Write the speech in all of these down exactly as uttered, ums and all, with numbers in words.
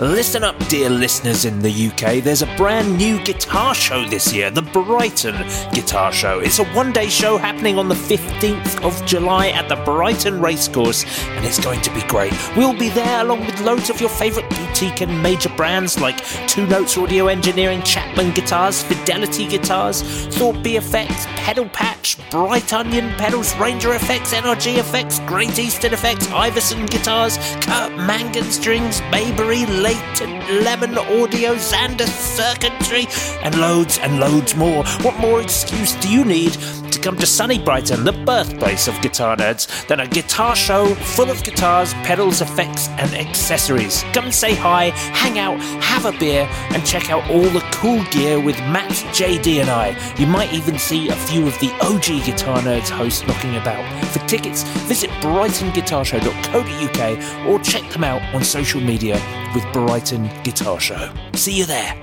Listen up, dear listeners in the U K. There's a brand new guitar show this year, the Brighton Guitar Show. It's a one-day show happening on the fifteenth of July at the Brighton Racecourse, and it's going to be great. We'll be there along with loads of your favourite boutique and major brands like Two Notes Audio Engineering, Chapman Guitars, Fidelity Guitars, Thorpy Effects, Pedal Patch, Bright Onion Pedals, Ranger Effects, N R G Effects, Great Eastern Effects, Iverson Guitars, Kurt Mangan Strings, Maybury, Latent Lemon Audio, Xander Circuitry, and loads and loads more. What more excuse do you need to come to sunny Brighton, the birthplace of guitar nerds, than a guitar show full of guitars, pedals, effects, and accessories? Come say hi, hang out, have a beer, and check out all the cool gear with Matt, J D, and I. You might even see a few of the O G guitar nerds hosts knocking about. For tickets, visit brighton guitar show dot co dot uk or check them out on social media with Brighton Guitar Show. See you there.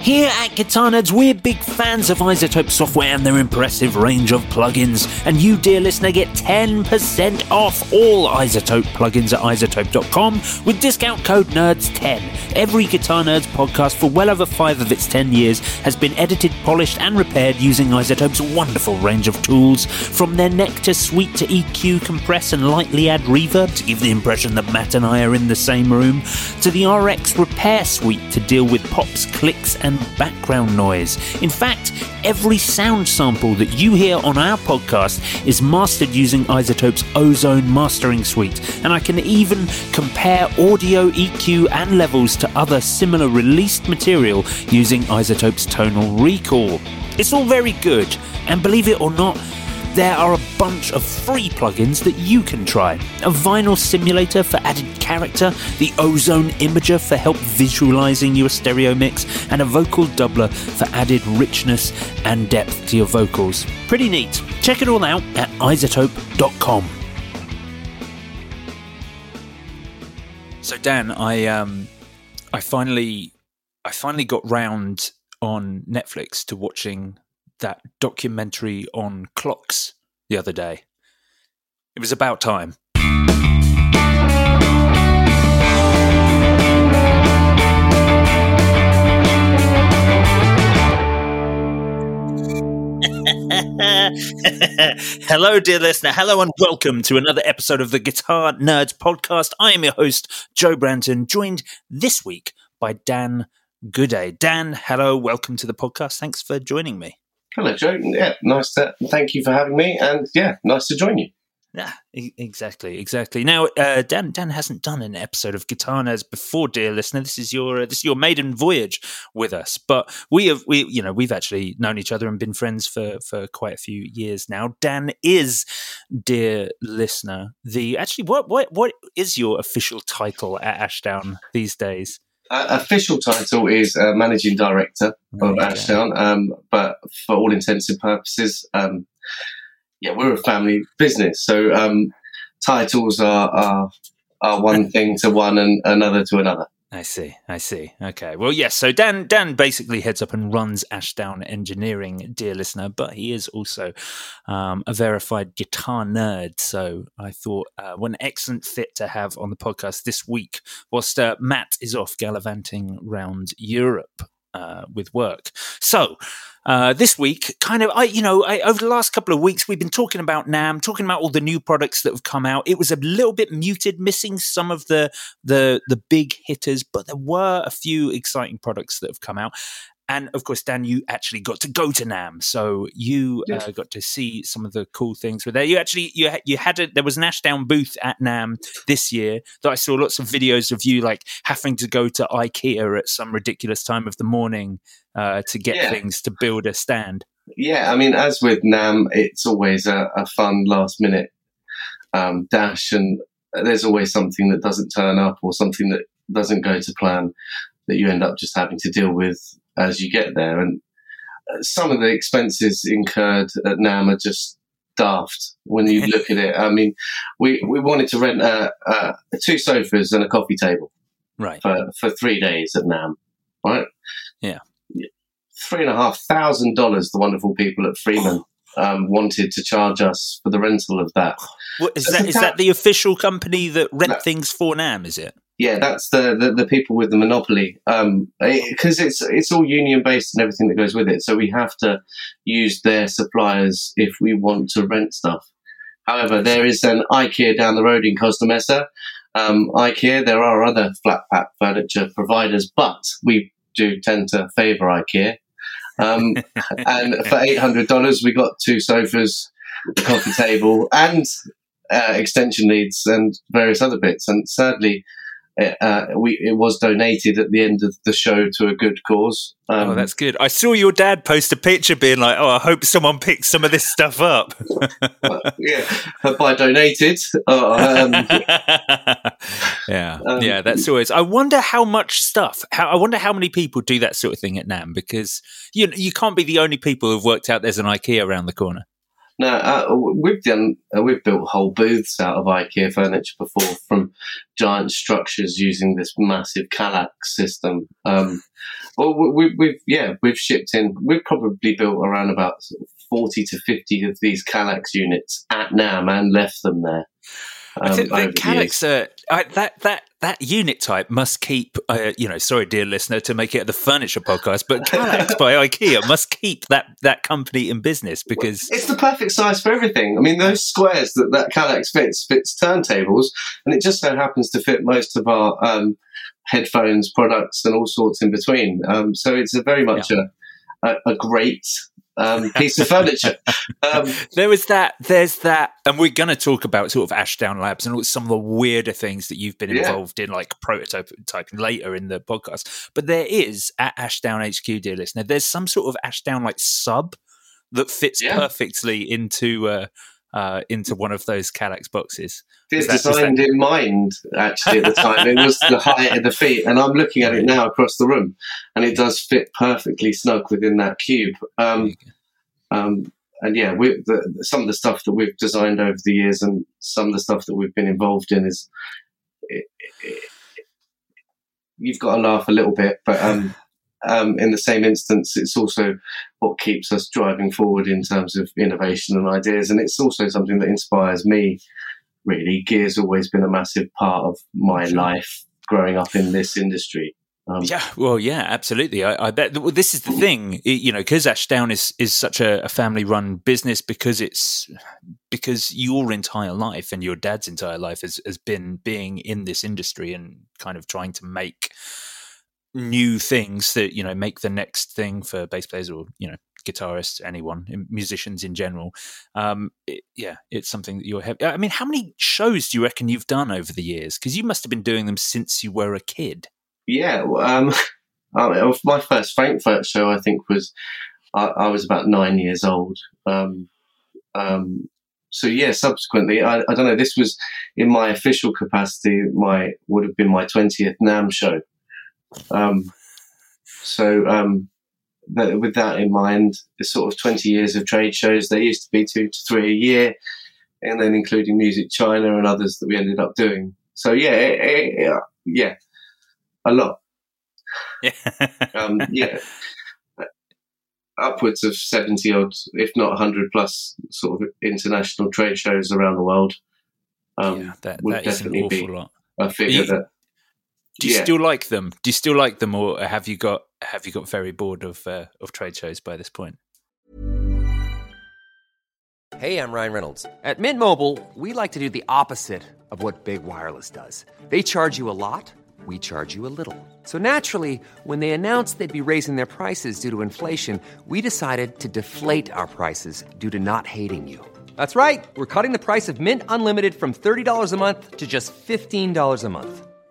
Here at Guitar Nerds, we're big fans of iZotope software and their impressive range of plugins. And you, dear listener, get ten percent off all iZotope plugins at iZotope dot com with discount code nerds ten. Every Guitar Nerds podcast for well over five of its ten years has been edited, polished, and repaired using iZotope's wonderful range of tools. From their Nectar suite to E Q, compress, and lightly add reverb to give the impression that Matt and I are in the same room, to the R X repair suite to deal with pops, clicks, and background noise. In fact, every sound sample that you hear on our podcast is mastered using iZotope's Ozone mastering suite, and I can even compare audio, E Q, and levels to other similar released material using iZotope's tonal recall. It's all very good, and believe it or not, there are a bunch of free plugins that you can try. A vinyl simulator for added character, the Ozone Imager for help visualizing your stereo mix, and a vocal doubler for added richness and depth to your vocals. Pretty neat. Check it all out at iZotope dot com. So Dan, I um, I finally, I finally got round on Netflix to watching that documentary on clocks the other day. It was about time. Hello, dear listener. Hello and welcome to another episode of the Guitar Nerds podcast. I am your host, Joe Branton, joined this week by Dan Gooday. Dan, hello. Welcome to the podcast. Thanks for joining me. Hello, Joe. Yeah, nice to thank you for having me, and yeah, nice to join you. Yeah, exactly, exactly. Now, uh, Dan, Dan hasn't done an episode of Guitar Nerds before, dear listener. This is your uh, this is your maiden voyage with us, but we have we you know we've actually known each other and been friends for for quite a few years now. Dan is, dear listener, the actually what what what is your official title at Ashdown these days? Uh, official title is uh, Managing Director of okay. Ashdown, um, but for all intents and purposes, um, yeah, we're a family business. So um, titles are, are are one thing to one and another to another. I see, I see. Okay, well, yes, so Dan Dan basically heads up and runs Ashdown Engineering, dear listener, but he is also um, a verified guitar nerd, so I thought uh, what an excellent fit to have on the podcast this week, whilst uh, Matt is off gallivanting round Europe uh, with work. So uh, this week, kind of, I you know, I, over the last couple of weeks, we've been talking about NAMM, talking about all the new products that have come out. It was a little bit muted, missing some of the the the big hitters, but there were a few exciting products that have come out. And, of course, Dan, you actually got to go to NAMM, so you yes. uh, got to see some of the cool things were there. You actually, you, you had a, there was an Ashdown booth at NAMM this year that I saw lots of videos of you, like, having to go to IKEA at some ridiculous time of the morning uh, to get yeah. things to build a stand. Yeah, I mean, as with NAMM, it's always a, a fun last-minute um, dash, and there's always something that doesn't turn up or something that doesn't go to plan that you end up just having to deal with as you get there. And some of the expenses incurred at NAMM are just daft when you look at it. I mean, we, we wanted to rent uh, uh, two sofas and a coffee table right. for, for three days at NAMM, right? Yeah. Three and a half thousand dollars the wonderful people at Freeman um, wanted to charge us for the rental of that. Well, is that, is that the official company that rent no. things for NAMM, is it? Yeah, that's the, the, the people with the monopoly, um, because it, it's it's all union-based and everything that goes with it. So we have to use their suppliers if we want to rent stuff. However, there is an IKEA down the road in Costa Mesa. Um, IKEA, there are other flat-pack furniture providers, but we do tend to favour IKEA. Um, and for eight hundred dollars, we got two sofas, a coffee table, and uh, extension leads and various other bits. And sadly... Uh, we, it was donated at the end of the show to a good cause. Um, oh, that's good. I saw your dad post a picture being like, oh, I hope someone picks some of this stuff up. Well, yeah, by donated. Uh, um, yeah, um, yeah, that's always... I wonder how much stuff... How, I wonder how many people do that sort of thing at NAMM, because you you can't be the only people who've worked out there's an IKEA around the corner. No, uh, we've done. Uh, we've built whole booths out of IKEA furniture before, from giant structures using this massive Kallax system. Um, well, we, we've yeah, we've shipped in. We've probably built around about forty to fifty of these Kallax units at NAMM and left them there. Um, I think the Kallax, uh, I, that that that unit type must keep. Uh, you know, sorry, dear listener, to make it the furniture podcast, but Kallax by IKEA must keep that, that company in business, because it's the perfect size for everything. I mean, those squares that that Kallax fits fits turntables, and it just so happens to fit most of our um, headphones, products, and all sorts in between. Um, so it's a very much yeah. a, a a great. Um, piece of furniture. Um, there was that. There's that, and we're going to talk about sort of Ashdown Labs and some of the weirder things that you've been involved yeah. in, like prototyping later in the podcast. But there is at Ashdown H Q, dear listener, there's some sort of Ashdown like sub that fits yeah. perfectly into uh, uh, into one of those Kallax boxes. It's designed that- in mind, actually, at the time. It was the height of the feet, and I'm looking at it now across the room, and it does fit perfectly snug within that cube. Um, um, and, yeah, we, the, some of the stuff that we've designed over the years and some of the stuff that we've been involved in is... It, it, it, you've got to laugh a little bit, but... Um, Um, in the same instance, it's also what keeps us driving forward in terms of innovation and ideas. And it's also something that inspires me, really. Gear's always been a massive part of my life growing up in this industry. Um, yeah, well, yeah, absolutely. I, I bet well, this is the thing, you know, because Ashdown is, is such a, a family-run business, because it's because your entire life and your dad's entire life has, has been being in this industry and kind of trying to make new things that, you know, make the next thing for bass players or, you know, guitarists, anyone, musicians in general. Um, it, yeah, it's something that you're heavy. I mean, how many shows do you reckon you've done over the years? Because you must have been doing them since you were a kid. Yeah. Um, I, my first Frankfurt show, I think, was I, I was about nine years old. Um, um, so, yeah, subsequently, I, I don't know, this was in my official capacity, my would have been my twentieth NAMM show. Um, so, um, but with that in mind, the sort of twenty years of trade shows, there used to be two to three a year, and then including Music China and others that we ended up doing. So yeah, it, it, yeah, a lot. Yeah. um, yeah. Upwards of seventy odd, if not one hundred plus sort of international trade shows around the world. Um, yeah, that, would that definitely is an awful be lot. A figure you- that. Do you yeah. still like them? Do you still like them, or have you got have you got very bored of uh, of trade shows by this point? Hey, I'm Ryan Reynolds. At Mint Mobile, we like to do the opposite of what Big Wireless does. They charge you a lot, we charge you a little. So naturally, when they announced they'd be raising their prices due to inflation, we decided to deflate our prices due to not hating you. That's right. We're cutting the price of Mint Unlimited from thirty dollars a month to just fifteen dollars a month.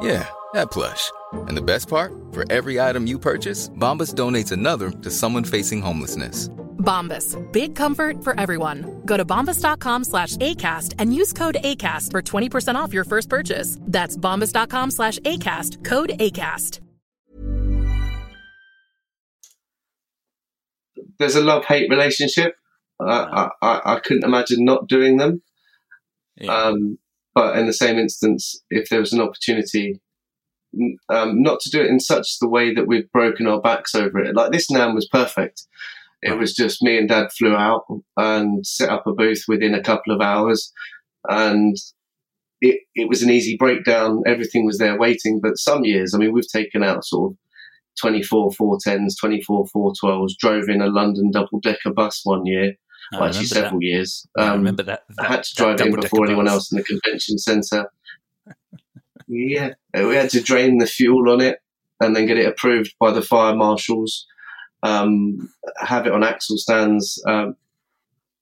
Yeah, that plush. And the best part? For every item you purchase, Bombas donates another to someone facing homelessness. Bombas. Big comfort for everyone. Go to bombas.com slash ACAST and use code ACAST for twenty percent off your first purchase. That's bombas.com slash ACAST. Code ACAST. There's a love-hate relationship. I, I, I couldn't imagine not doing them. Yeah. Um, but in the same instance, if there was an opportunity um, not to do it in such the way that we've broken our backs over it. Like this NAMM was perfect. It was just me and Dad flew out and set up a booth within a couple of hours. And it, it was an easy breakdown. Everything was there waiting. But some years, I mean, we've taken out sort of twenty-four four tens, twenty-four four twelves, drove in a London double-decker bus one year, I actually several that. years. Um, I remember that, that. I had to drive in before anyone bus. else in the convention centre. Yeah. We had to drain the fuel on it and then get it approved by the fire marshals. Um, have it on axle stands. Um,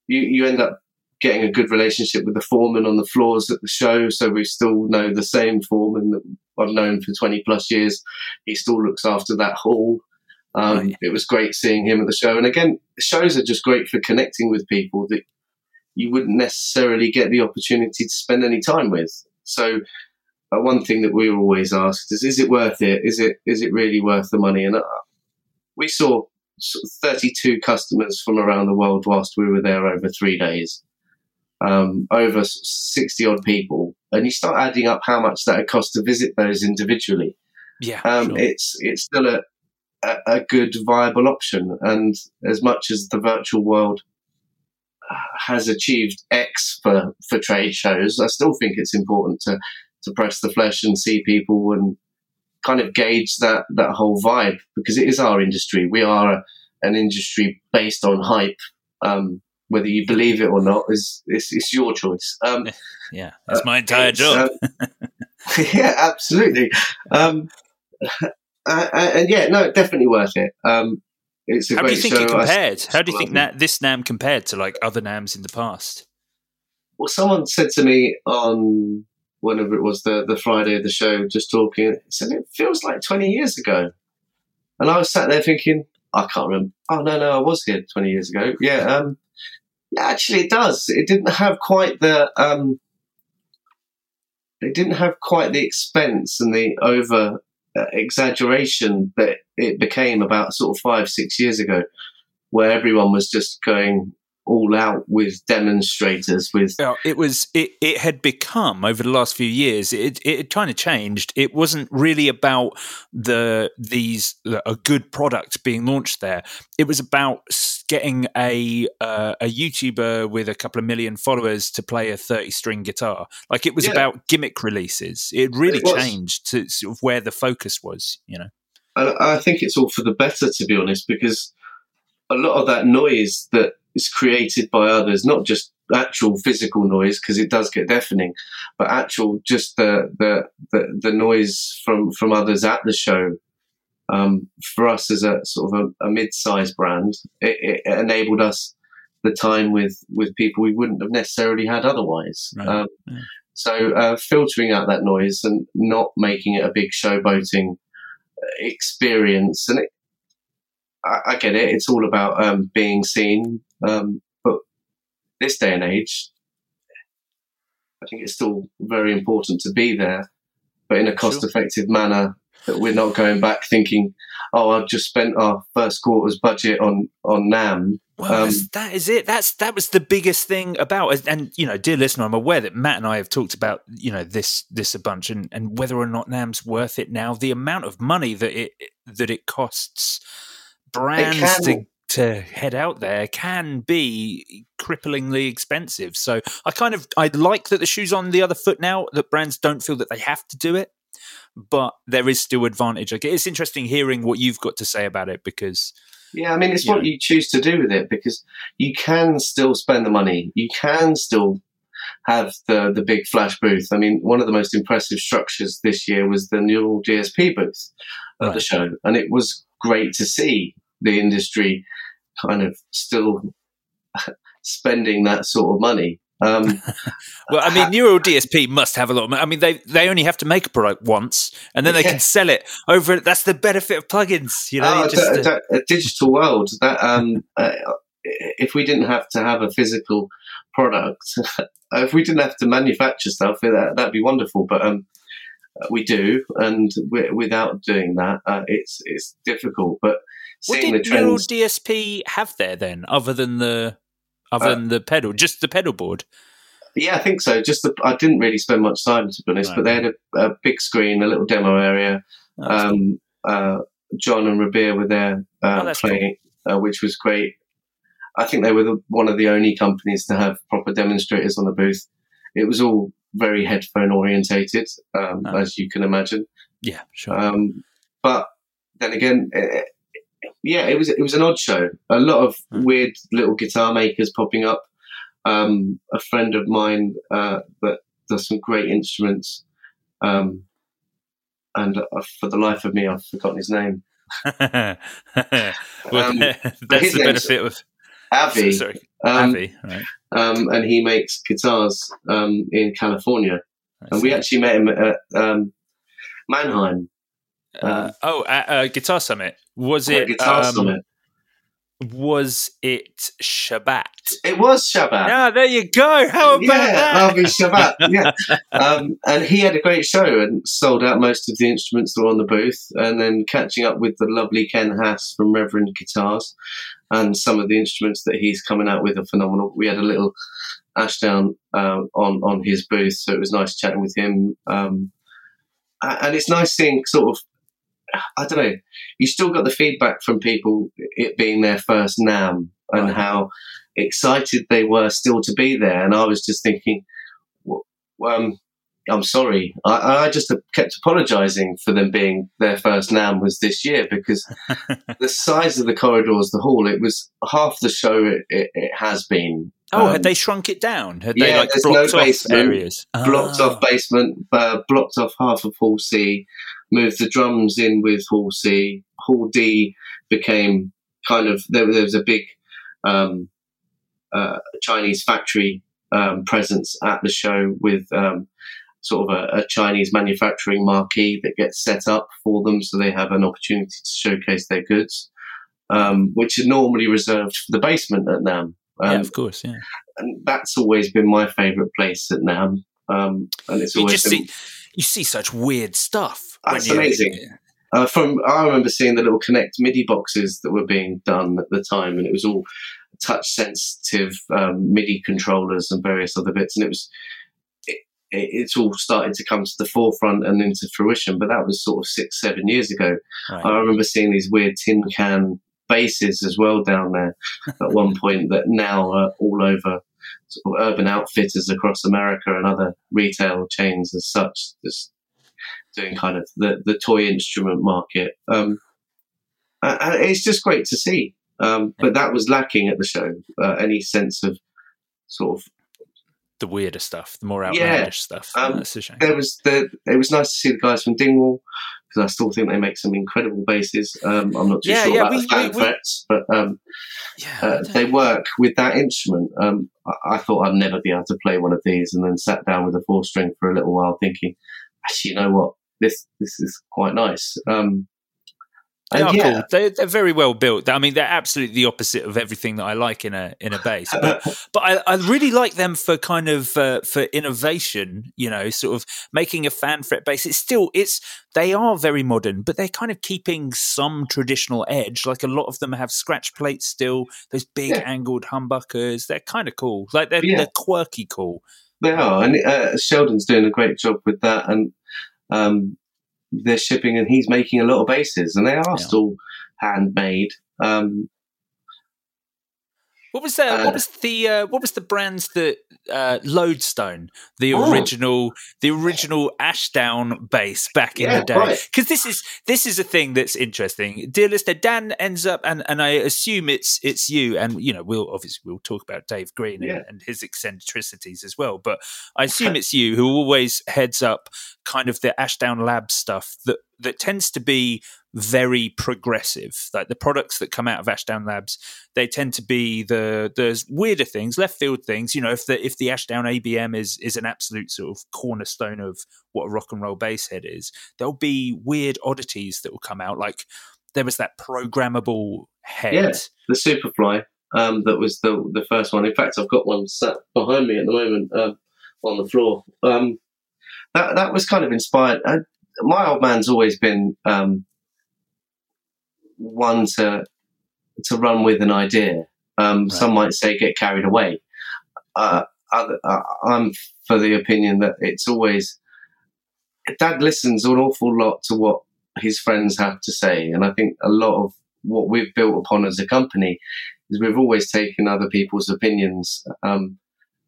you, you end up getting a good relationship with the foreman on the floors at the show. So we still know the same foreman that I've known for twenty plus years. He still looks after that hall. Um, right. It was great seeing him at the show. And again, shows are just great for connecting with people that you wouldn't necessarily get the opportunity to spend any time with. So uh, one thing that we were always asked is, is it worth it? Is it, is it really worth the money? And uh, we saw thirty-two customers from around the world whilst we were there over three days, um, over sixty-odd people. And you start adding up how much that would cost to visit those individually. Yeah, um, sure. It's it's still a, a, a good, viable option. And as much as the virtual world has achieved X for, for trade shows, I still think it's important to, to press the flesh and see people and kind of gauge that that whole vibe, because it is our industry. We are a, an industry based on hype. Um, whether you believe it or not is it's, it's your choice. Um, yeah, that's my entire uh, job. Um, yeah, absolutely. Um, I, I, and yeah, no, definitely worth it. Um, it's a How great do you think show. it compared? I, How do you think that this NAMM compared to like other NAMMs in the past? Well, someone said to me on. whenever it was the, the Friday of the show, just talking, said it feels like twenty years ago. And I was sat there thinking, I can't remember. Oh, no, no, I was here twenty years ago. Yeah, um, yeah actually it does. It didn't have quite the um, it didn't have quite the expense and the over uh, exaggeration that it became about sort of five, six years ago, where everyone was just going all out with demonstrators. With well, it was it, it had become over the last few years. It it had kind of changed. It wasn't really about the these a good product being launched there. It was about getting a uh, a YouTuber with a couple of million followers to play a thirty string guitar. Like it was yeah. about gimmick releases. It really it changed to sort of where the focus was. You know, I, I think it's all for the better, to be honest, because a lot of that noise that is created by others, not just actual physical noise, because it does get deafening, but actual just the the the, the noise from, from others at the show. Um, for us as a sort of a, a mid-sized brand, it, it enabled us the time with with people we wouldn't have necessarily had otherwise. Right. Um, yeah. So uh, filtering out that noise and not making it a big showboating experience. And it, I, I get it. It's all about um, being seen. Um, but this day and age, I think it's still very important to be there, but in a cost-effective sure. manner that we're not going back thinking, oh, I've just spent our first quarter's budget on, on NAMM. Well, um, that is it. That's that was the biggest thing about, and you know, dear listener, I'm aware that Matt and I have talked about you know this this a bunch, and, and whether or not NAMM's worth it now. The amount of money that it that it costs brands to to head out there can be cripplingly expensive. So I kind of I like that the shoe's on the other foot now, that brands don't feel that they have to do it, but there is still advantage. Like, it's interesting hearing what you've got to say about it because. Yeah, I mean, it's yeah. what you choose to do with it, because you can still spend the money. You can still have the, the big flash booth. I mean, one of the most impressive structures this year was the new G S P booth at right. the show. And it was great to see the industry kind of still spending that sort of money. Um, well, I mean, Neural D S P must have a lot of money. I mean, they they only have to make a product once, and then they yeah. can sell it over. That's the benefit of plugins, you know. Oh, just, that, uh... that, a digital world. That um, uh, if we didn't have to have a physical product, if we didn't have to manufacture stuff, that that'd be wonderful. But um, we do, and we're, without doing that, uh, it's it's difficult. But what did the trends... Neural D S P have there then, other than the? Other than uh, the pedal, just the pedal board. Yeah, I think so. Just the, I didn't really spend much time, to be honest, right. but they had a, a big screen, a little demo area. Oh, um, cool. uh, John and Rabir were there uh, oh, playing, cool. uh, which was great. I think they were the, one of the only companies to have proper demonstrators on the booth. It was all very headphone orientated, um, oh. as you can imagine. Yeah, sure. Um, but then again... It, Yeah, it was it was an odd show. A lot of weird little guitar makers popping up. Um, a friend of mine uh, that does some great instruments, um, and uh, for the life of me, I've forgotten his name. well, um, that's the benefit of Avi. Sorry, um, Avi, right. um, and he makes guitars um, in California, that's and we nice. actually met him at um, Mannheim. Uh, oh, at, uh, Guitar Summit. Was it Guitar um, Summit? Was it Shabbat? It was Shabbat. Yeah, there you go. How about yeah, that? Avi Shabbat. Yeah, um, and he had a great show and sold out most of the instruments that were on the booth. And then catching up with the lovely Ken Haas from Reverend Guitars, and some of the instruments that he's coming out with are phenomenal. We had a little Ashdown um, on on his booth, so it was nice chatting with him. Um, and it's nice seeing sort of. I don't know, you still got the feedback from people, it being their first NAMM and right. how excited they were still to be there. And I was just thinking, well, um, I'm sorry. I, I just kept apologising for them being their first NAMM was this year, because the size of the corridors, the hall, it was half the show it, it, it has been. Oh, um, had they shrunk it down? Had yeah, they like, there's blocked no off basement, areas? Oh. Blocked off basement, uh, blocked off half of Hall C, moved the drums in with Hall C. Hall D became kind of, there, there was a big um, uh, Chinese factory um, presence at the show with um, sort of a, a Chinese manufacturing marquee that gets set up for them, so they have an opportunity to showcase their goods, um, which are normally reserved for the basement at NAMM. Um, yeah, of course, yeah. And that's always been my favourite place at NAMM. Um, and it's you always just been... see, you see such weird stuff. That's amazing. Uh, from I remember seeing the little Connect MIDI boxes that were being done at the time, and it was all touch-sensitive um, MIDI controllers and various other bits, and it was it, it, it's all started to come to the forefront and into fruition, but that was sort of six, seven years ago. Right. I remember seeing these weird tin can bases as well down there at one point that now are all over sort of Urban Outfitters across America and other retail chains as such, just doing kind of the, the toy instrument market. Um, and it's just great to see. Um, but that was lacking at the show, uh, any sense of sort of the weirder stuff, the more outlandish yeah. stuff. Um, That's a shame. There was the, it was nice to see the guys from Dingwall, because I still think they make some incredible basses. Um, I'm not too yeah, sure yeah, about we, the fan frets, but um, yeah, uh, they work with that instrument. Um, I, I thought I'd never be able to play one of these, and then sat down with a four string for a little while thinking, actually, you know what, this this is quite nice. Um, They and are yeah. cool. They're, they're very well built. I mean, they're absolutely the opposite of everything that I like in a in a bass. But but I, I really like them for kind of uh, for innovation. You know, sort of making a fan fret bass. It's still it's they are very modern, but they're kind of keeping some traditional edge. Like a lot of them have scratch plates still. Those big yeah. angled humbuckers. They're kind of cool. Like they're, yeah. they're quirky cool. They are, and uh, Sheldon's doing a great job with that. And um. they're shipping, and he's making a lot of basses, and they are yeah. still handmade. Um, what was that? Uh, what was the uh, what was the brands that uh, Lodestone, the oh. original, the original Ashdown bass back in yeah, the day? Because right. this is this is a thing that's interesting, dear listener. Dan ends up, and, and I assume it's it's you, and you know we'll obviously we'll talk about Dave Green yeah. and, and his eccentricities as well, but I assume it's you who always heads up kind of the Ashdown Labs stuff that, that tends to be very progressive. Like the products that come out of Ashdown Labs, they tend to be the the weirder things, left field things. You know, if the if the Ashdown A B M is is an absolute sort of cornerstone of what a rock and roll bass head is, there'll be weird oddities that will come out. Like there was that programmable head, yeah, the Superfly, um, that was the the first one. In fact, I've got one sat behind me at the moment uh, on the floor. Um, That that was kind of inspired. I, my old man's always been um, one to to run with an idea. Um, right. Some might say get carried away. Uh, I, I'm for the opinion that it's always Dad listens an awful lot to what his friends have to say, and I think a lot of what we've built upon as a company is we've always taken other people's opinions. Um,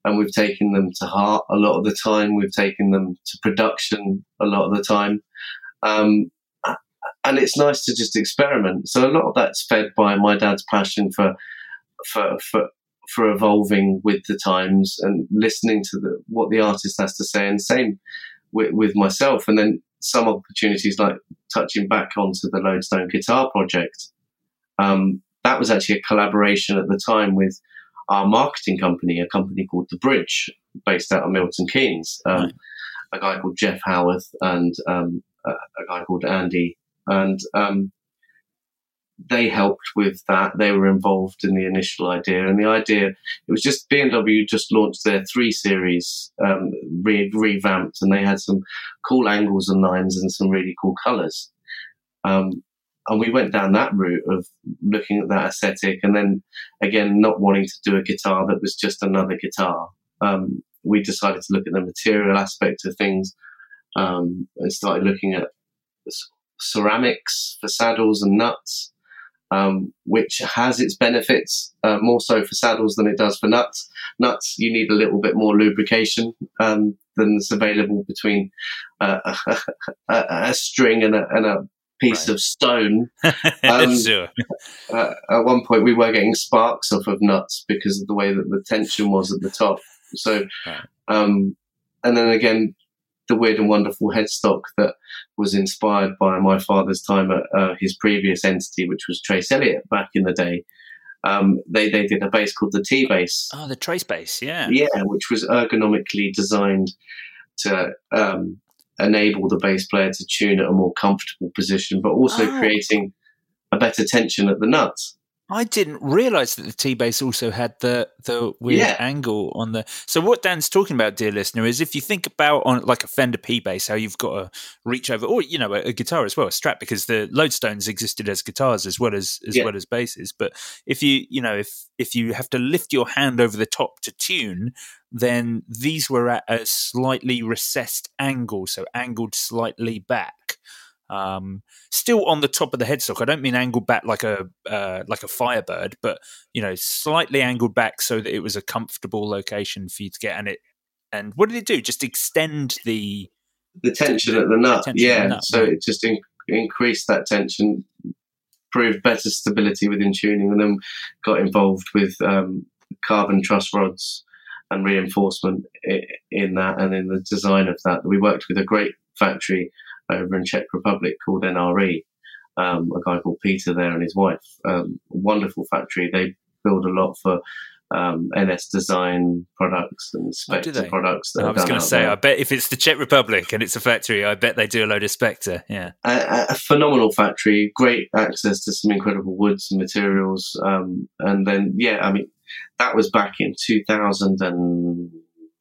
And we've taken them to heart a lot of the time. We've taken them to production a lot of the time. Um, and it's nice to just experiment. So a lot of that's fed by my dad's passion for for for, for evolving with the times and listening to the, what the artist has to say. And same with, with myself. And then some opportunities like touching back onto the Lodestone Guitar Project. Um, that was actually a collaboration at the time with our marketing company, a company called The Bridge, based out of Milton Keynes, um, right. a guy called Jeff Howarth and um, a, a guy called Andy. And um, they helped with that. They were involved in the initial idea. And the idea, it was just B M W just launched their three series, um, re- revamped, and they had some cool angles and lines and some really cool colours. Um, And we went down that route of looking at that aesthetic, and then again, not wanting to do a guitar that was just another guitar. Um, we decided to look at the material aspect of things, um, and started looking at ceramics for saddles and nuts, um, which has its benefits, uh, more so for saddles than it does for nuts. Nuts, you need a little bit more lubrication, um, than is available between, uh, a, a, a string and a, and a, piece right. of stone. Um, sure. uh, at one point we were getting sparks off of nuts because of the way that the tension was at the top. So, right. um, and then again, the weird and wonderful headstock that was inspired by my father's time at uh, his previous entity, which was Trace Elliott back in the day. Um, they, they did a bass called the T-Bass. Oh, the Trace Bass, yeah. Yeah, which was ergonomically designed to... Um, enable the bass player to tune at a more comfortable position, but also oh. creating a better tension at the nuts. I didn't realise that the T-Bass also had the the weird yeah. angle on the... So what Dan's talking about, dear listener, is if you think about on like a Fender P-Bass, how you've got to reach over, or, you know, a, a guitar as well, a strap, because the Lodestones existed as guitars as well as as yeah. well as basses. But if you, you know, if, if you have to lift your hand over the top to tune, then these were at a slightly recessed angle, so angled slightly back. Um, still on the top of the headstock. I don't mean angled back like a uh, like a Firebird, but you know, slightly angled back so that it was a comfortable location for you to get. And it and what did it do? Just extend the the tension the, at the nut. The yeah, the nut. So it just in, increased that tension, proved better stability within tuning, and then got involved with um, carbon truss rods and reinforcement in that and in the design of that. We worked with a great factory over in Czech Republic called N R E, um, a guy called Peter there and his wife. Um, wonderful factory. They build a lot for um, N S Design products and Spectre oh, products. That no, I was going to say, there. I bet if it's the Czech Republic and it's a factory, I bet they do a load of Spectre, yeah. A, a phenomenal factory, great access to some incredible woods and materials. Um, and then, yeah, I mean, that was back in two thousand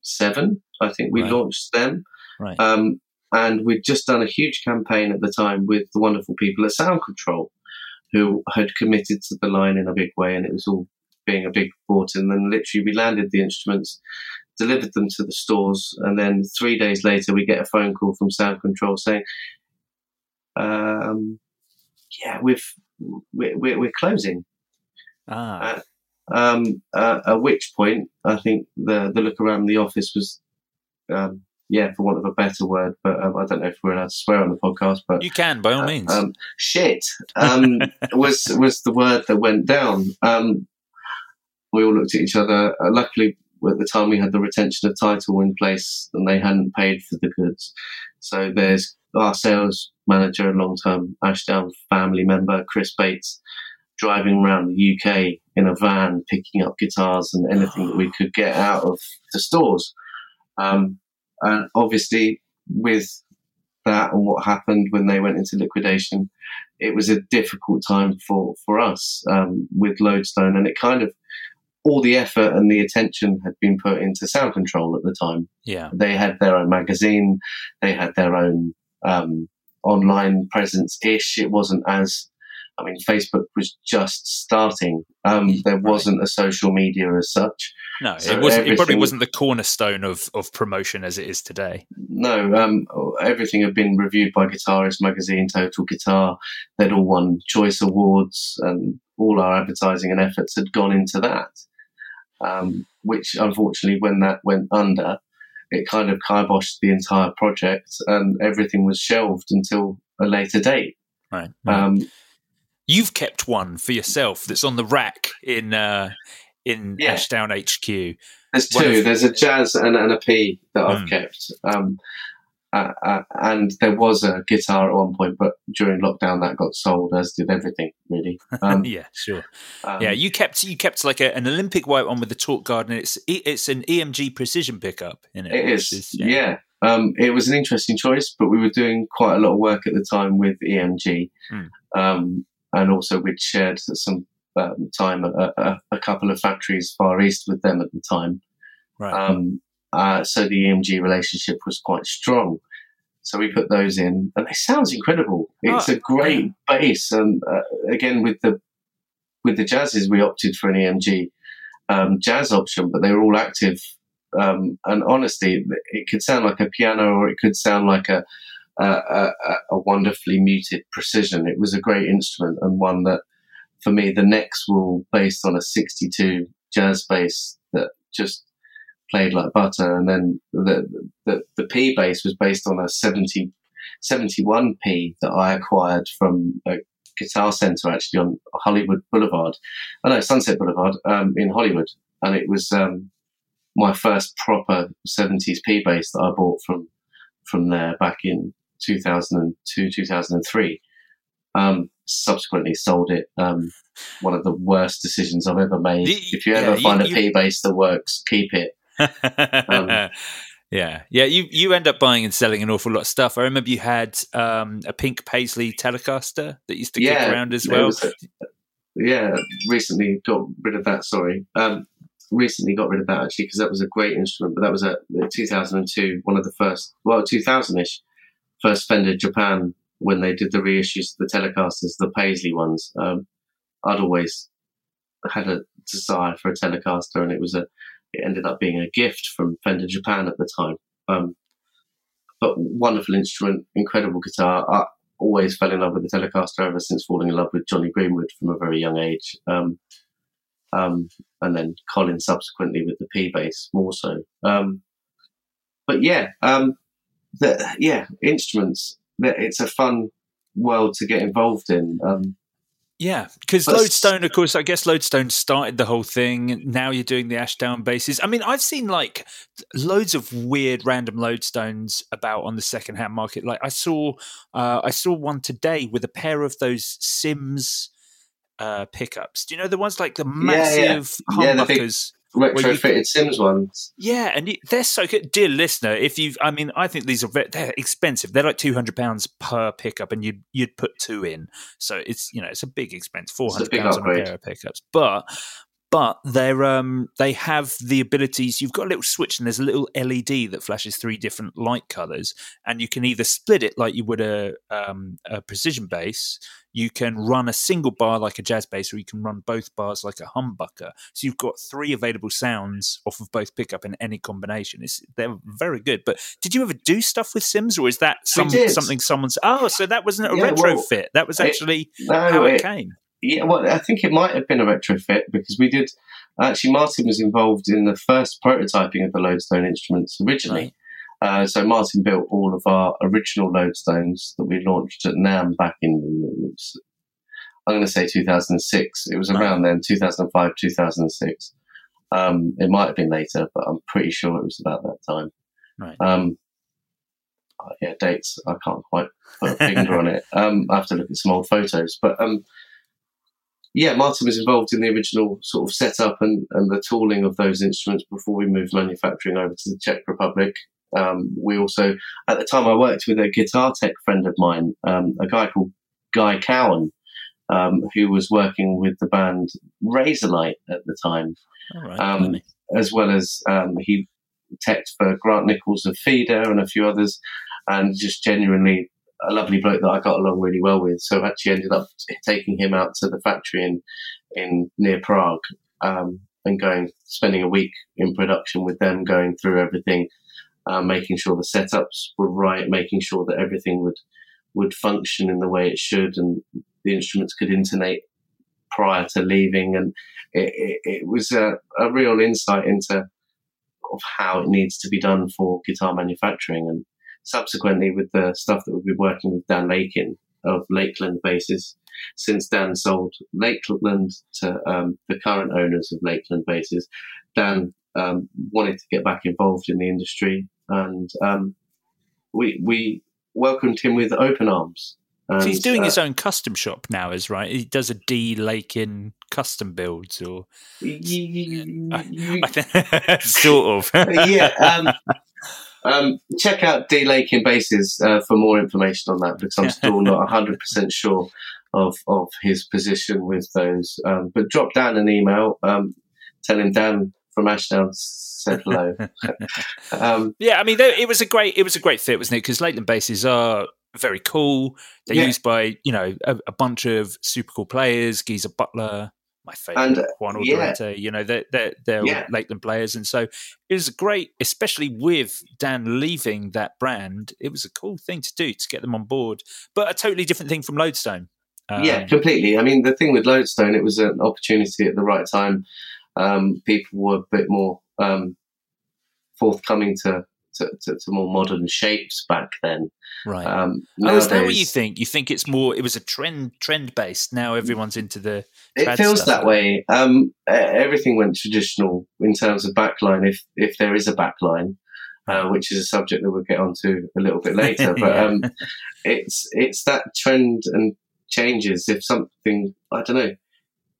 seven, I think we right. launched them. Right. Um, and we'd just done a huge campaign at the time with the wonderful people at Sound Control, who had committed to the line in a big way, and it was all being a big port. And then literally we landed the instruments, delivered them to the stores, and then three days later we get a phone call from Sound Control saying, um, yeah, we've, we're, we're, we're closing. Ah. Uh, um, uh, at which point I think the, the look around the office was... Um, yeah, for want of a better word, but um, I don't know if we're allowed to swear on the podcast. But you can, by all uh, means. Um, shit um, was was the word that went down. Um, we all looked at each other. Uh, luckily, at the time, we had the retention of title in place, and they hadn't paid for the goods. So there's our sales manager, long-term Ashdown family member, Chris Bates, driving around the U K in a van, picking up guitars and anything that we could get out of the stores. Um, And obviously, with that and what happened when they went into liquidation, it was a difficult time for, for us um, with Lodestone. And it kind of, all the effort and the attention had been put into Sound Control at the time. Yeah. They had their own magazine. They had their own um, online presence-ish. It wasn't as, I mean, Facebook was just starting. Um, there wasn't a social media as such. No, so it wasn't. It probably wasn't the cornerstone of, of promotion as it is today. No, um, everything had been reviewed by Guitarist magazine, Total Guitar. They'd all won Choice Awards, and all our advertising and efforts had gone into that. Um, which, unfortunately, when that went under, it kind of kiboshed the entire project, and everything was shelved until a later date. Right. right. Um, You've kept one for yourself that's on the rack in uh, in yeah. Ashdown H Q. There's two. Of- There's a jazz and, and a P that mm. I've kept. Um, uh, uh, and there was a guitar at one point, but during lockdown that got sold, as did everything, really. Um, yeah, sure. Um, yeah, you kept you kept like a, an Olympic white one with the torque guard, and it's it's an E M G precision pickup in it. It is, is yeah. yeah. Um, it was an interesting choice, but we were doing quite a lot of work at the time with E M G. Mm. Um And also we'd shared some um, time at a, a couple of factories far east with them at the time. Right. Um, uh, so the E M G relationship was quite strong. So we put those in. And it sounds incredible. It's oh, a great yeah. bass. And uh, again, with the with the jazzes, we opted for an E M G um, jazz option, but they were all active. Um, and honestly, it could sound like a piano, or it could sound like a... Uh, a, a wonderfully muted precision. It was a great instrument, and one that, for me, the necks were all based on a sixty-two jazz bass that just played like butter, and then the the, the P bass was based on a seventy, seventy-one P that I acquired from a guitar centre actually on Hollywood Boulevard, I oh, know Sunset Boulevard um, in Hollywood, and it was um, my first proper seventies P bass that I bought from from there back in two thousand two, two thousand three. Um, subsequently sold it. Um, one of the worst decisions I've ever made. You, if you ever yeah, find you, a P bass that works, keep it. Um, yeah. Yeah. You, you end up buying and selling an awful lot of stuff. I remember you had um, a pink Paisley Telecaster that used to yeah, kick around as well. A, yeah. Recently got rid of that. Sorry. Um, recently got rid of that actually, because that was a great instrument, but that was a two thousand two, one of the first, well, two thousand ish, first Fender Japan, when they did the reissues of the Telecasters, the Paisley ones. Um, I'd always had a desire for a Telecaster, and it was a, it ended up being a gift from Fender Japan at the time. Um, but wonderful instrument, incredible guitar. I always fell in love with the Telecaster ever since falling in love with Johnny Greenwood from a very young age. Um, Um, and then Colin subsequently with the P bass more so. Um, but yeah, um, the, yeah, instruments, it's a fun world to get involved in. Um, Yeah, because Lodestone, of course, I guess Lodestone started the whole thing. Now you're doing the Ashdown basses. I mean, I've seen like loads of weird random Lodestones about on the secondhand market. Like I saw, uh, I saw one today with a pair of those Sims uh, pickups. Do you know the ones like the massive humbuckers? Yeah, yeah. yeah retrofitted Sims ones. Yeah, and you, they're so good. Dear listener, if you've, I mean, I think these are, they're expensive. They're like two hundred pounds per pickup, and you'd, you'd put two in. So it's, you know, it's a big expense, four hundred pounds on a pair of pickups. But, but they're, um, they have the abilities. You've got a little switch, and there's a little L E D that flashes three different light colors, and you can either split it like you would a, um, a precision bass. You can run a single bar like a jazz bass, or you can run both bars like a humbucker. So you've got three available sounds off of both pickup in any combination. It's, they're very good. But did you ever do stuff with Sims, or is that some, something someone's... Oh, so that wasn't a yeah, retrofit. Well, that was actually it, no, how it, it came. Yeah, well, I think it might have been a retrofit because we did... Actually, Martin was involved in the first prototyping of the Lodestone instruments originally. Right. Uh, so Martin built all of our original Lodestones that we launched at NAMM back in, I'm going to say two thousand six. It was around then, two thousand five, two thousand six. Um, it might have been later, but I'm pretty sure it was about that time. Right. Um, yeah, dates, I can't quite put a finger on it. Um, I have to look at some old photos. But um, yeah, Martin was involved in the original sort of setup and, and the tooling of those instruments before we moved manufacturing over to the Czech Republic. Um, we also, at the time I worked with a guitar tech friend of mine, um, a guy called Guy Cowan, um, who was working with the band Razorlight at the time, right, um, as well as um, he teched for Grant Nichols of Feeder and a few others, and just genuinely a lovely bloke that I got along really well with. So I actually ended up t- taking him out to the factory in, in near Prague um, and going, spending a week in production with them, going through everything. Uh, making sure the setups were right, making sure that everything would would function in the way it should, and the instruments could intonate prior to leaving. And it, it, it was a, a real insight into of how it needs to be done for guitar manufacturing. And subsequently, with the stuff that we've been working with Dan Lakin of Lakland Basses, since Dan sold Lakland to um, the current owners of Lakland Basses, Dan um, wanted to get back involved in the industry. And um, we we welcomed him with open arms. And, so he's doing uh, his own custom shop now, is right? He does a D Lakin custom builds, or you, I, I think, sort of. yeah. Um, um, check out D Lakin Basses uh, for more information on that, because I'm still not one hundred percent sure of of his position with those. Um, but drop Dan an email. Um, tell him Dan from Ashdown said hello. um, yeah, I mean, it was a great, it was a great fit, wasn't it? Because Lakland Basses are very cool. They're yeah. used by, you know, a, a bunch of super cool players. Geezer Butler, my favourite, and, uh, Juan Aldorete, yeah. you know, they're, they're, they're yeah. Lakland players. And so it was great, especially with Dan leaving that brand. It was a cool thing to do, to get them on board. But a totally different thing from Lodestone. Um, yeah, completely. I mean, the thing with Lodestone, it was an opportunity at the right time. Um, people were a bit more um, forthcoming to, to, to, to more modern shapes back then. Right. Um, nowadays, oh, is that what you think? You think it's more, it was a trend trend based. Now everyone's into the trad It feels stuff. That way. Um, everything went traditional in terms of backline, if, if there is a backline, uh, which is a subject that we'll get onto a little bit later. But yeah. um, it's it's that trend and changes. If something, I don't know,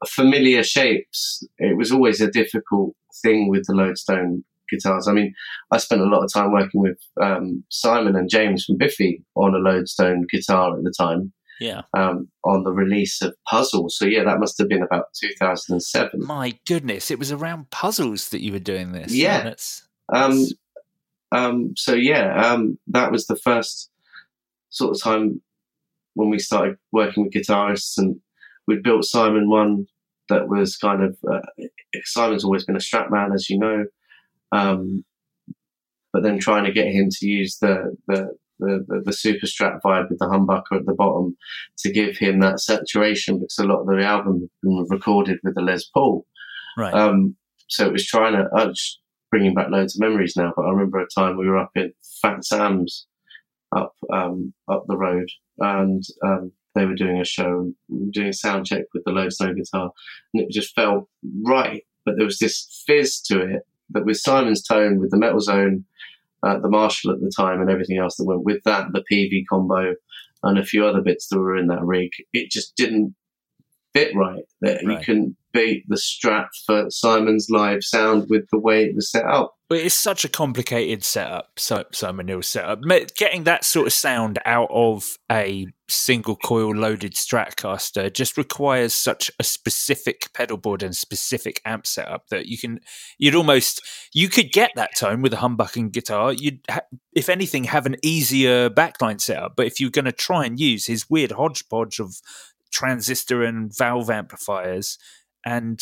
familiar shapes, it was always a difficult thing with the Lodestone guitars. I mean, I spent a lot of time working with um, Simon and James from Biffy on a Lodestone guitar at the time. Yeah. Um, on the release of Puzzles. So yeah, that must have been about two thousand seven. My goodness, it was around Puzzles that you were doing this. Yeah. Oh, that's, that's... Um, um, so yeah, um, that was the first sort of time when we started working with guitarists, and we'd built Simon one that was kind of, uh, Simon's always been a strap man, as you know, um, but then trying to get him to use the, the, the, the, the super strap vibe with the humbucker at the bottom to give him that saturation, because a lot of the album had been recorded with the Les Paul. Right. Um, so it was trying to, I'm just bringing back loads of memories now, but I remember a time we were up in Fat Sam's up, um, up the road, and um, they were doing a show, we were doing a sound check with the Lodestone guitar, and it just felt right. But there was this fizz to it that with Simon's tone, with the Metal Zone, uh, the Marshall at the time, and everything else that went with that, the P V combo, and a few other bits that were in that rig, it just didn't fit right. That right. You couldn't beat the Strat for Simon's live sound with the way it was set up. But it's such a complicated setup, Simon Neil's setup. Getting that sort of sound out of a single coil loaded Stratocaster just requires such a specific pedal board and specific amp setup that you can, you'd almost, you could get that tone with a humbucking guitar. You'd, ha- if anything, have an easier backline setup. But if you're going to try and use his weird hodgepodge of transistor and valve amplifiers, and